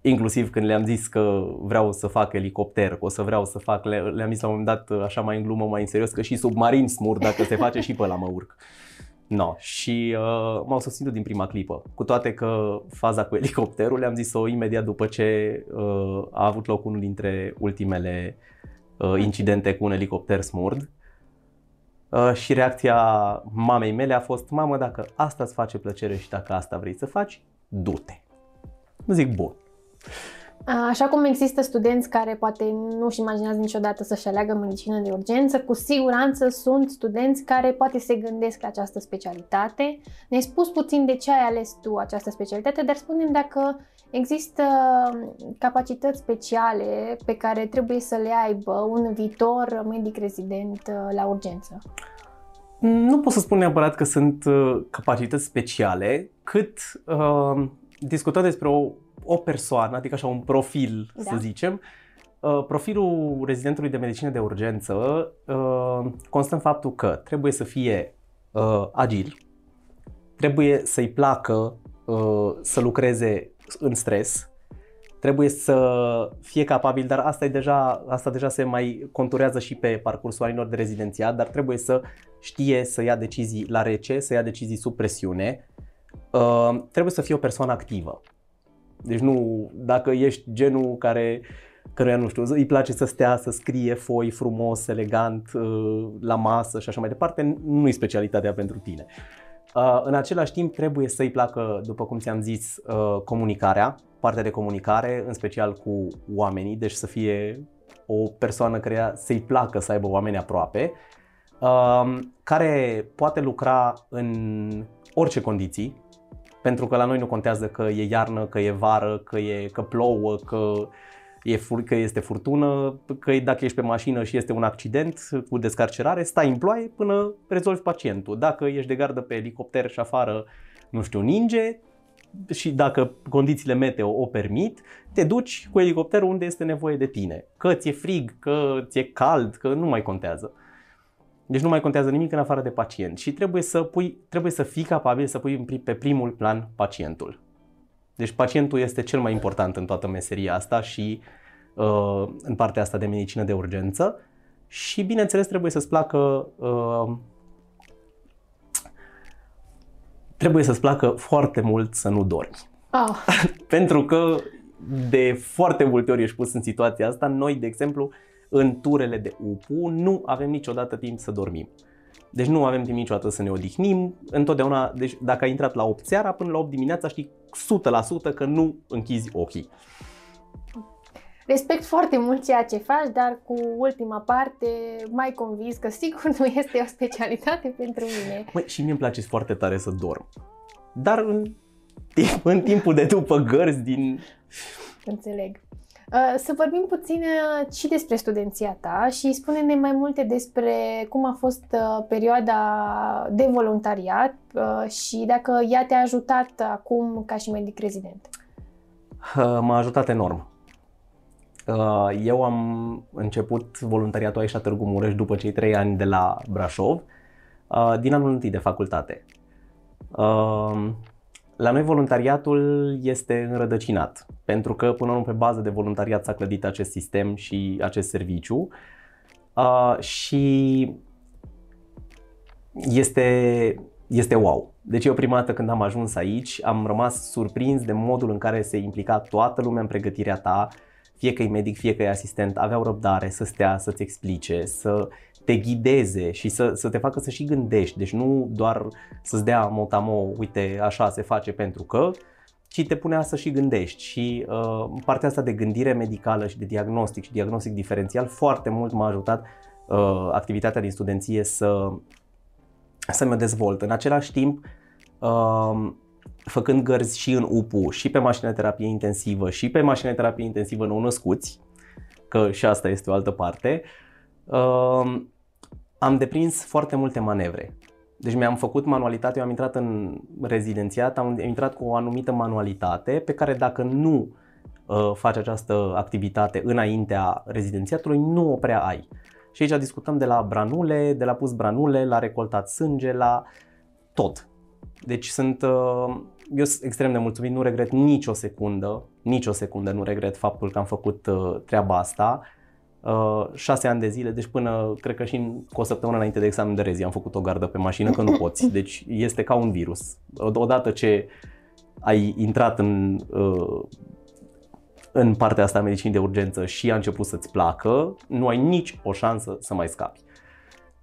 inclusiv când le-am zis că vreau să fac elicopter, că o să vreau să fac, le-am zis la un moment dat așa mai în glumă, mai în serios, că și submarin smurd, dacă se face și pe ăla mă urc. No, și uh, m-au susținut din prima clipă, cu toate că faza cu elicopterul le-am zis-o imediat după ce uh, a avut loc unul dintre ultimele incidente cu un elicopter smurd și reacția mamei mele a fost: mamă, dacă asta îți face plăcere și dacă asta vrei să faci, du-te. Zic, bun. Așa cum există studenți care poate nu-și imaginează niciodată să-și aleagă medicină de urgență, cu siguranță sunt studenți care poate se gândesc la această specialitate. Ne-ai spus puțin de ce ai ales tu această specialitate, dar spune-mi dacă Există capacități speciale pe care trebuie să le aibă un viitor medic rezident la urgență? Nu pot să spun neapărat că sunt capacități speciale, cât uh, discutăm despre o, o persoană, adică așa un profil, da, să zicem. Uh, profilul rezidentului de medicină de urgență uh, constă în faptul că trebuie să fie uh, agil, trebuie să-i placă uh, să lucreze în stres, trebuie să fie capabil, dar asta, e deja, asta deja se mai conturează și pe parcursul anilor de rezidențiat, dar trebuie să știe să ia decizii la rece, să ia decizii sub presiune, uh, trebuie să fie o persoană activă. Deci nu, dacă ești genul care, căruia, nu știu, îi place să stea, să scrie foi frumos, elegant, uh, la masă și așa mai departe, nu e specialitatea pentru tine. Uh, în același timp trebuie să-i placă, după cum ți-am zis, uh, comunicarea, partea de comunicare, în special cu oamenii, deci să fie o persoană care să-i placă să aibă oameni aproape, uh, care poate lucra în orice condiții, pentru că la noi nu contează că e iarnă, că e vară, că, e, că plouă, că, e fur, că este furtună, că dacă ești pe mașină și este un accident cu descarcerare, stai în ploaie până rezolvi pacientul. Dacă ești de gardă pe elicopter și afară, nu știu, ninge, și dacă condițiile meteo o permit, te duci cu elicopterul unde este nevoie de tine. Că ți-e frig, că ți-e cald, că nu mai contează. Deci nu mai contează nimic în afară de pacient și trebuie să, pui, trebuie să fii capabil să pui pe primul plan pacientul. Deci pacientul este cel mai important în toată meseria asta și uh, în partea asta de medicină de urgență și bineînțeles trebuie să-ți placă uh, trebuie să-ți placă foarte mult să nu dormi. Oh. Pentru că de foarte multe ori ești pus în situația asta. Noi, de exemplu, în turele de U P U nu avem niciodată timp să dormim. Deci nu avem timp niciodată să ne odihnim. Întotdeauna, deci dacă ai intrat la opt seara, până la opt dimineața știi o sută la sută că nu închizi ochii. Respect foarte mult ceea ce faci, dar cu ultima parte mai convins că sigur nu este o specialitate pentru mine. Măi, și mie îmi place foarte tare să dorm. Dar în, timp, în timpul de după gărzi din... Înțeleg. Să vorbim puțin și despre studenția ta și spune-ne mai multe despre cum a fost perioada de voluntariat și dacă ea te-a ajutat acum ca și medic rezident. M-a ajutat enorm. Eu am început voluntariatul aici la Târgu Mureș după cei trei ani de la Brașov, din anul întâi de facultate. La noi voluntariatul este înrădăcinat, pentru că până pe bază de voluntariat s-a clădit acest sistem și acest serviciu uh, și este, este wow. Deci eu prima dată când am ajuns aici am rămas surprins de modul în care se implica toată lumea în pregătirea ta, fie că e medic, fie că e asistent, aveau răbdare să stea, să-ți explice, să te ghideze și să, să te facă să și gândești, deci nu doar să-ți dea motamo, uite așa se face pentru că, ci te punea să și gândești și uh, partea asta de gândire medicală și de diagnostic și diagnostic diferențial foarte mult m-a ajutat uh, activitatea din studenție să, să mă dezvolt. În același timp, uh, făcând gărzi și în U P U și pe mașină de terapie intensivă și pe mașină de terapie intensivă nou născuți, că și asta este o altă parte, uh, am deprins foarte multe manevre. Deci mi-am făcut manualitate, eu am intrat în rezidențiat, am intrat cu o anumită manualitate pe care dacă nu uh, faci această activitate înaintea rezidențiatului, nu o prea ai. Și aici discutăm de la branule, de la pus branule, la recoltat sânge, la tot. Deci sunt, uh, eu sunt extrem de mulțumit, nu regret nicio secundă, nicio secundă nu regret faptul că am făcut uh, treaba asta. Uh, șase ani de zile, deci până, cred că și în, cu o săptămână înainte de examen de rezi am făcut o gardă pe mașină, că nu poți. Deci este ca un virus. Odată ce ai intrat în, uh, în partea asta a medicinii de urgență și a început să-ți placă, nu ai nici o șansă să mai scapi.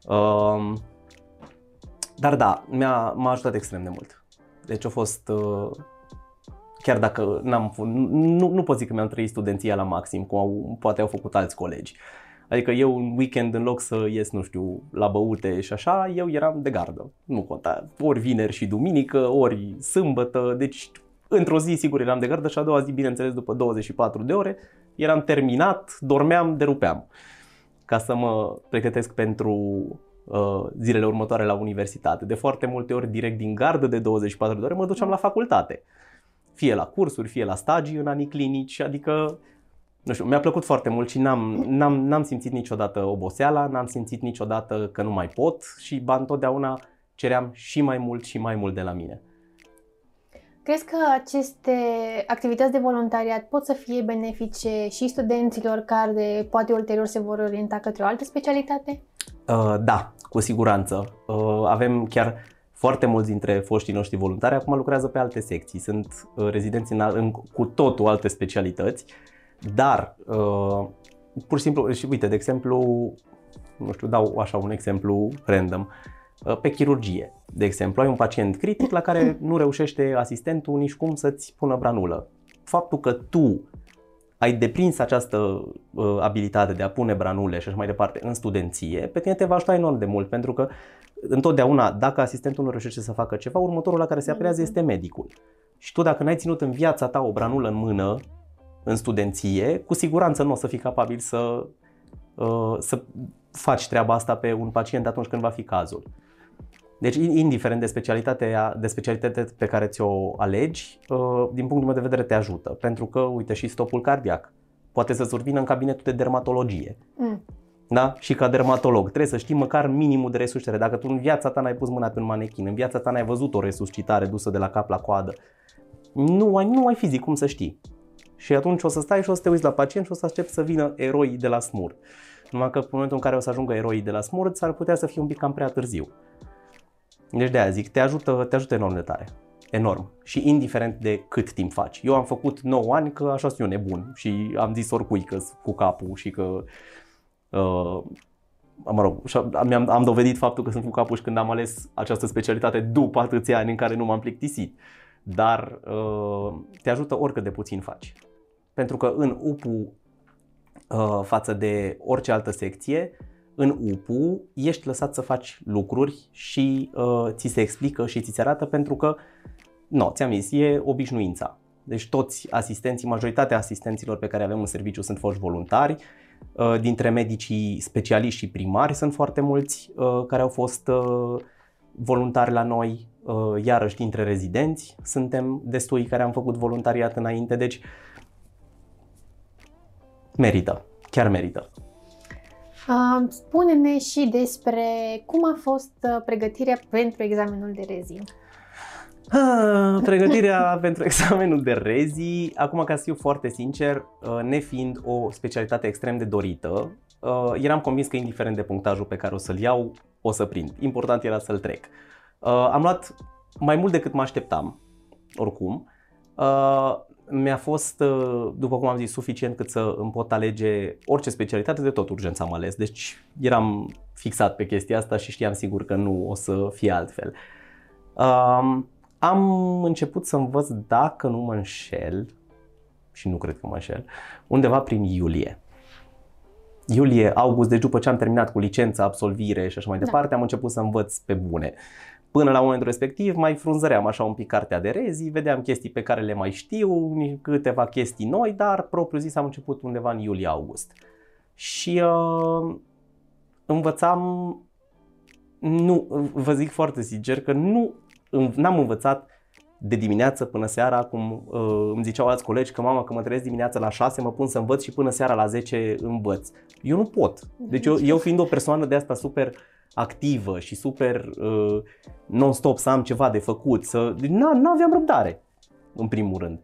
Uh, dar da, m-a, m-a ajutat extrem de mult. Deci a fost... Uh, Chiar dacă n-am, nu, nu pot zic că mi-am trăit studenția la maxim, cum au, poate au făcut alți colegi. Adică eu în weekend, în loc să ies, nu știu, la băute și așa, eu eram de gardă. Nu conta. Ori vineri și duminică, ori sâmbătă, deci Într-o zi, sigur, eram de gardă și a doua zi, bineînțeles, după douăzeci și patru de ore, eram terminat, dormeam, derupeam ca să mă pregătesc pentru uh, zilele următoare la universitate. De foarte multe ori, direct din gardă de douăzeci și patru de ore, mă duceam la facultate. Fie la cursuri, fie la stagii în anii clinici, adică, nu știu, mi-a plăcut foarte mult și n-am, n-am, n-am simțit niciodată oboseala, n-am simțit niciodată că nu mai pot și, ba, întotdeauna ceream și mai mult și mai mult de la mine. Crezi că aceste activități de voluntariat pot să fie benefice și studenților care poate ulterior se vor orienta către o altă specialitate? Uh, da, cu siguranță. Uh, avem chiar foarte mulți dintre foștii noștri voluntari, acum lucrează pe alte secții, sunt uh, rezidenți în, în cu totul alte specialități, dar uh, pur și simplu, și uite, de exemplu, nu știu, dau așa un exemplu random. Pe chirurgie, de exemplu, ai un pacient critic la care nu reușește asistentul nici cum să-ți pună branulă. Faptul că tu ai deprins această uh, abilitate de a pune branule și așa mai departe în studenție, pe tine te va ajuta enorm de mult, pentru că întotdeauna, dacă asistentul nu reușește să facă ceva, următorul la care se apelează este medicul. Și tu, dacă n-ai ținut în viața ta o branulă în mână în studenție, cu siguranță nu o să fii capabil să, uh, să faci treaba asta pe un pacient atunci când va fi cazul. Deci, indiferent de specialitatea, de specialitatea pe care ți-o alegi, din punctul meu de vedere te ajută. Pentru că, uite, și stopul cardiac poate să-ți survină în cabinetul de dermatologie. Mm. Da? Și ca dermatolog trebuie să știi măcar minimul de resuscitare. Dacă tu în viața ta n-ai pus mâna pe un manechin, în viața ta n-ai văzut o resuscitare dusă de la cap la coadă, nu ai, nu ai fizic cum să știi. Și atunci o să stai și o să te uiți la pacient și o să aștepți să vină eroii de la SMURD. Numai că în momentul în care o să ajungă eroii de la SMURD, s-ar putea să fie un pic cam prea târziu. Deci de aia zic, te ajută, te ajută enorm de tare. Enorm. Și indiferent de cât timp faci. Eu am făcut nouă ani că așa sunt eu nebun și am zis oricui că cu capul și că... Uh, mă rog, am, am dovedit faptul că sunt cu capul și când am ales această specialitate după atâția ani în care nu m-am plictisit. Dar uh, te ajută oricât de puțin faci. Pentru că în U P U, față de orice altă secție, în U P U ești lăsat să faci lucruri și uh, ți se explică și ți se arată, pentru că, no, ți-am zis, e obișnuința. Deci toți asistenții, majoritatea asistenților pe care avem în serviciu sunt foști voluntari, uh, dintre medicii specialiști și primari sunt foarte mulți uh, care au fost uh, voluntari la noi, uh, iarăși dintre rezidenți suntem destui care am făcut voluntariat înainte, deci merită, chiar merită. Spune-ne și despre cum a fost pregătirea pentru examenul de rezi. Ah, pregătirea pentru examenul de rezi, acum, ca să fiu foarte sincer, nefiind o specialitate extrem de dorită, eram convins că indiferent de punctajul pe care o să-l iau, o să prind. Important era să-l trec. Am luat mai mult decât mă așteptam, oricum. Mi-a fost, după cum am zis, suficient cât să îmi pot alege orice specialitate, de tot urgența am ales. Deci eram fixat pe chestia asta și știam sigur că nu o să fie altfel. Um, am început să învăț, dacă nu mă înșel, și nu cred că mă înșel, undeva prin iulie. Iulie, august, deci după ce am terminat cu licența, absolvire și așa mai departe, da, am început să învăț pe bune. Până la momentul respectiv mai frunzăream așa un pic cartea de rezi, vedeam chestii pe care le mai știu, câteva chestii noi, dar propriu zis am început undeva în iulie-august. Și uh, învățam, nu, vă zic foarte sincer că nu, n-am învățat de dimineață până seara, cum uh, îmi ziceau alți colegi că mamă, că mă trezesc dimineața la șase, mă pun să învăț și până seara la zece învăț. Eu nu pot. Deci eu, eu fiind o persoană de asta super activă și super uh, non-stop să am ceva de făcut, să... n-aveam răbdare, în primul rând.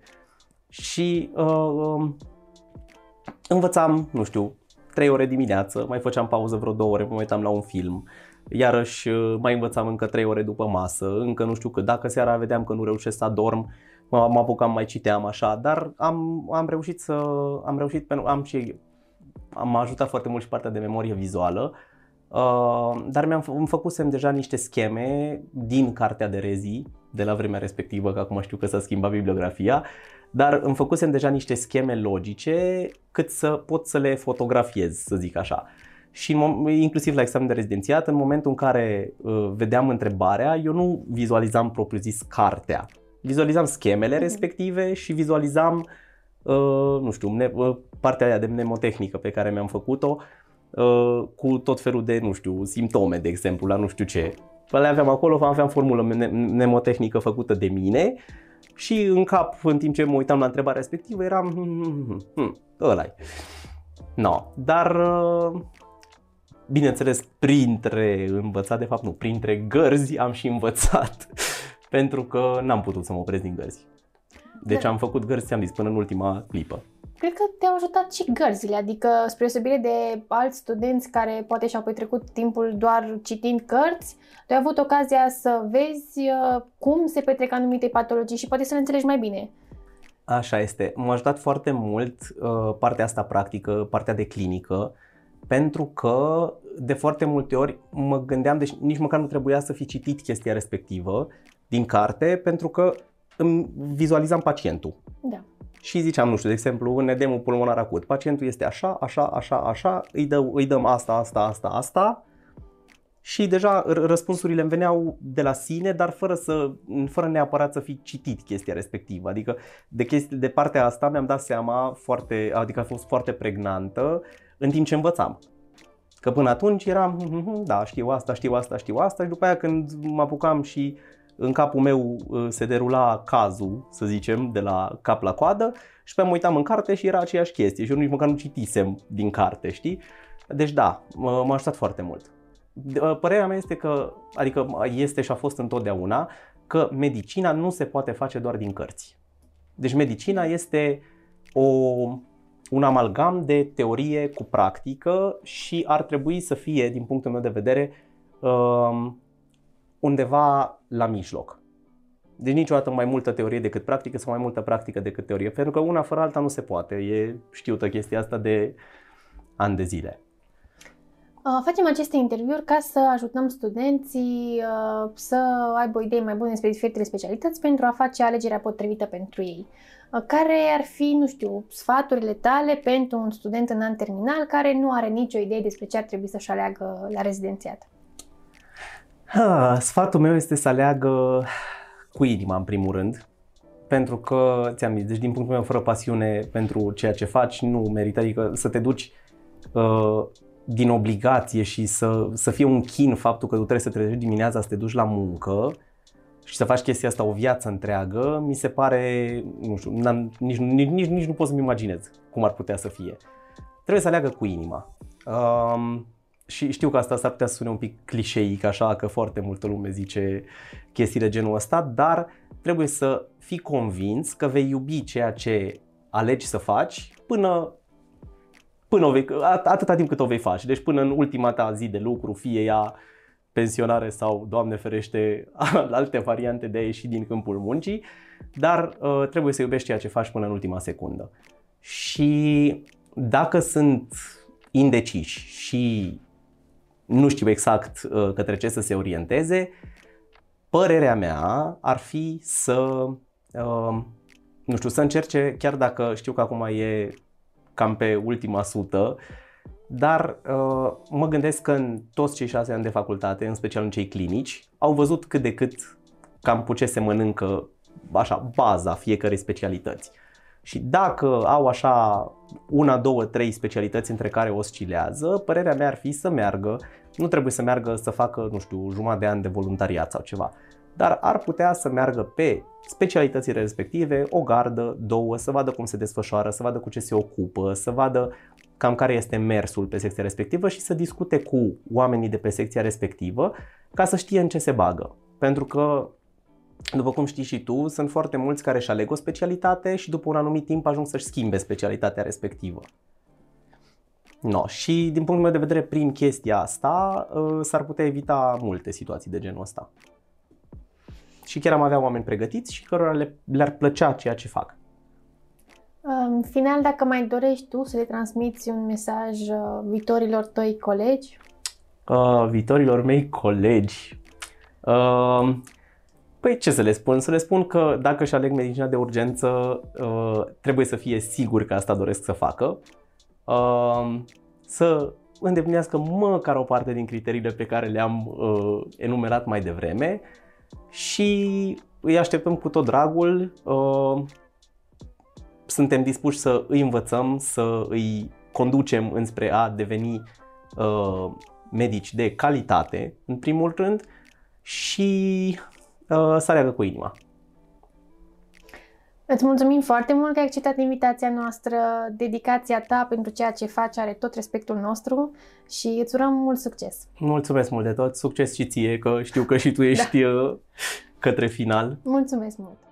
Și uh, învățam, nu știu, trei ore dimineață, mai făceam pauză vreo două ore, mă uitam la un film, iarăși mai învățam încă trei ore după masă, încă nu știu cât, dacă seara vedeam că nu reușesc să adorm, mă apucam, mai citeam așa, dar am, am reușit să, am reușit, am și, am ajutat foarte mult și partea de memorie vizuală. Uh, dar mi-am îmi făcusem deja niște scheme din cartea de rezi de la vremea respectivă, că acum știu că s-a schimbat bibliografia, dar îmi făcusem deja niște scheme logice cât să pot să le fotografiez, să zic așa. Și inclusiv la examen de rezidențiat, în momentul în care uh, vedeam întrebarea, eu nu vizualizam propriu-zis cartea, vizualizam schemele respective și vizualizam, nu știu, partea aia de mnemotehnică pe care mi-am făcut-o cu tot felul de, nu știu, simptome, de exemplu, la nu știu ce. Le aveam acolo, aveam formulă mnemotehnică făcută de mine și în cap, în timp ce mă uitam la întrebarea respectivă, eram, hmm, ăla-i. No, dar, bineînțeles, printre învățat, de fapt nu, printre gărzi am și învățat, pentru că n-am putut să mă opresc din gărzi. Deci am făcut gărzi, am zis, până în ultima clipă. Cred că te-au ajutat și gărzile, adică spre deosebire de alți studenți care poate și-au petrecut timpul doar citind cărți, tu ai avut ocazia să vezi cum se petrec anumite patologii și poate să le înțelegi mai bine. Așa este. M-a ajutat foarte mult partea asta practică, partea de clinică, pentru că de foarte multe ori mă gândeam, deci nici măcar nu trebuia să fi citit chestia respectivă din carte, pentru că îmi vizualizam pacientul. Da. Și ziceam, nu știu, de exemplu, în edemul pulmonar acut, pacientul este așa, așa, așa, așa, îi, dă, îi dăm asta, asta, asta, asta și deja răspunsurile îmi veneau de la sine, dar fără, să, fără neapărat să fi citit chestia respectivă. Adică de, chestia, de partea asta mi-am dat seama, foarte, adică a fost foarte pregnantă în timp ce învățam. Că până atunci eram, da, știu asta, știu asta, știu asta și după aia când mă apucam și în capul meu se derula cazul, să zicem, de la cap la coadă și pe mă uitam în carte și era aceeași chestie și eu nici măcar nu citisem din carte, știi? Deci da, m-a ajutat foarte mult. Părerea mea este că, adică este și a fost întotdeauna, că medicina nu se poate face doar din cărți. Deci medicina este o, un amalgam de teorie cu practică și ar trebui să fie, din punctul meu de vedere, um, undeva la mijloc. Deci niciodată mai multă teorie decât practică sau mai multă practică decât teorie, pentru că una fără alta nu se poate. E știută chestia asta de ani de zile. Facem aceste interviuri ca să ajutăm studenții să aibă idei mai bune despre diferitele specialități pentru a face alegerea potrivită pentru ei. Care ar fi, nu știu, sfaturile tale pentru un student în an terminal care nu are nicio idee despre ce ar trebui să-și aleagă la rezidențiat? Ha, sfatul meu este să aleagă cu inima, în primul rând, pentru că, ți-am zis, deci din punctul meu, fără pasiune pentru ceea ce faci, nu merită, adică să te duci uh, din obligație și să, să fie un chin faptul că tu trebuie să te trezești dimineața, să te duci la muncă și să faci chestia asta o viață întreagă, mi se pare, nu știu, nici, nici, nici, nici nu pot să-mi imaginez cum ar putea să fie. Trebuie să aleagă cu inima. Uh, Și știu că asta s-ar putea să sune un pic clișeic, așa că foarte multă lume zice chestii de genul ăsta, dar trebuie să fii convins că vei iubi ceea ce alegi să faci până, până o vei, atâta timp cât o vei face. Deci până în ultima ta zi de lucru, fie ea pensionare sau, Doamne ferește, alte variante de a ieși din câmpul muncii, dar uh, trebuie să iubești ceea ce faci până în ultima secundă. Și dacă sunt indeciși și nu știu exact către ce să se orienteze, părerea mea ar fi să, nu știu, să încerce, chiar dacă știu că acum e cam pe ultima sută, dar mă gândesc că în toți cei șase ani de facultate, în special în cei clinici, au văzut cât de cât cam cu ce se mănâncă așa, baza fiecărei specialități. Și dacă au așa una, două, trei specialități între care oscilează, părerea mea ar fi să meargă, nu trebuie să meargă să facă, nu știu, jumătate de an de voluntariat sau ceva, dar ar putea să meargă pe specialitățile respective, o gardă, două, să vadă cum se desfășoară, să vadă cu ce se ocupă, să vadă cam care este mersul pe secția respectivă și să discute cu oamenii de pe secția respectivă ca să știe în ce se bagă, pentru că, după cum știi și tu, sunt foarte mulți care își aleg o specialitate și după un anumit timp ajung să-și schimbe specialitatea respectivă. No, și din punctul meu de vedere, prin chestia asta s-ar putea evita multe situații de genul ăsta. Și chiar am avea oameni pregătiți și cărora le, le-ar plăcea ceea ce fac. În final, dacă mai dorești tu să le transmiți un mesaj viitorilor tăi colegi? Uh, viitorilor mei colegi... Uh... Păi ce să le spun? Să le spun că dacă își aleg medicina de urgență, trebuie să fie sigur că asta doresc să facă, să îndeplinească măcar o parte din criteriile pe care le-am enumerat mai devreme și îi așteptăm cu tot dragul, suntem dispuși să îi învățăm, să îi conducem înspre a deveni medici de calitate, în primul rând, și să aleagă cu inima. Îți mulțumim foarte mult că ai acceptat invitația noastră, dedicația ta pentru ceea ce faci are tot respectul nostru și îți urăm mult succes! Mulțumesc mult de tot, succes și ție, că știu că și tu ești da. Către final. Mulțumesc mult!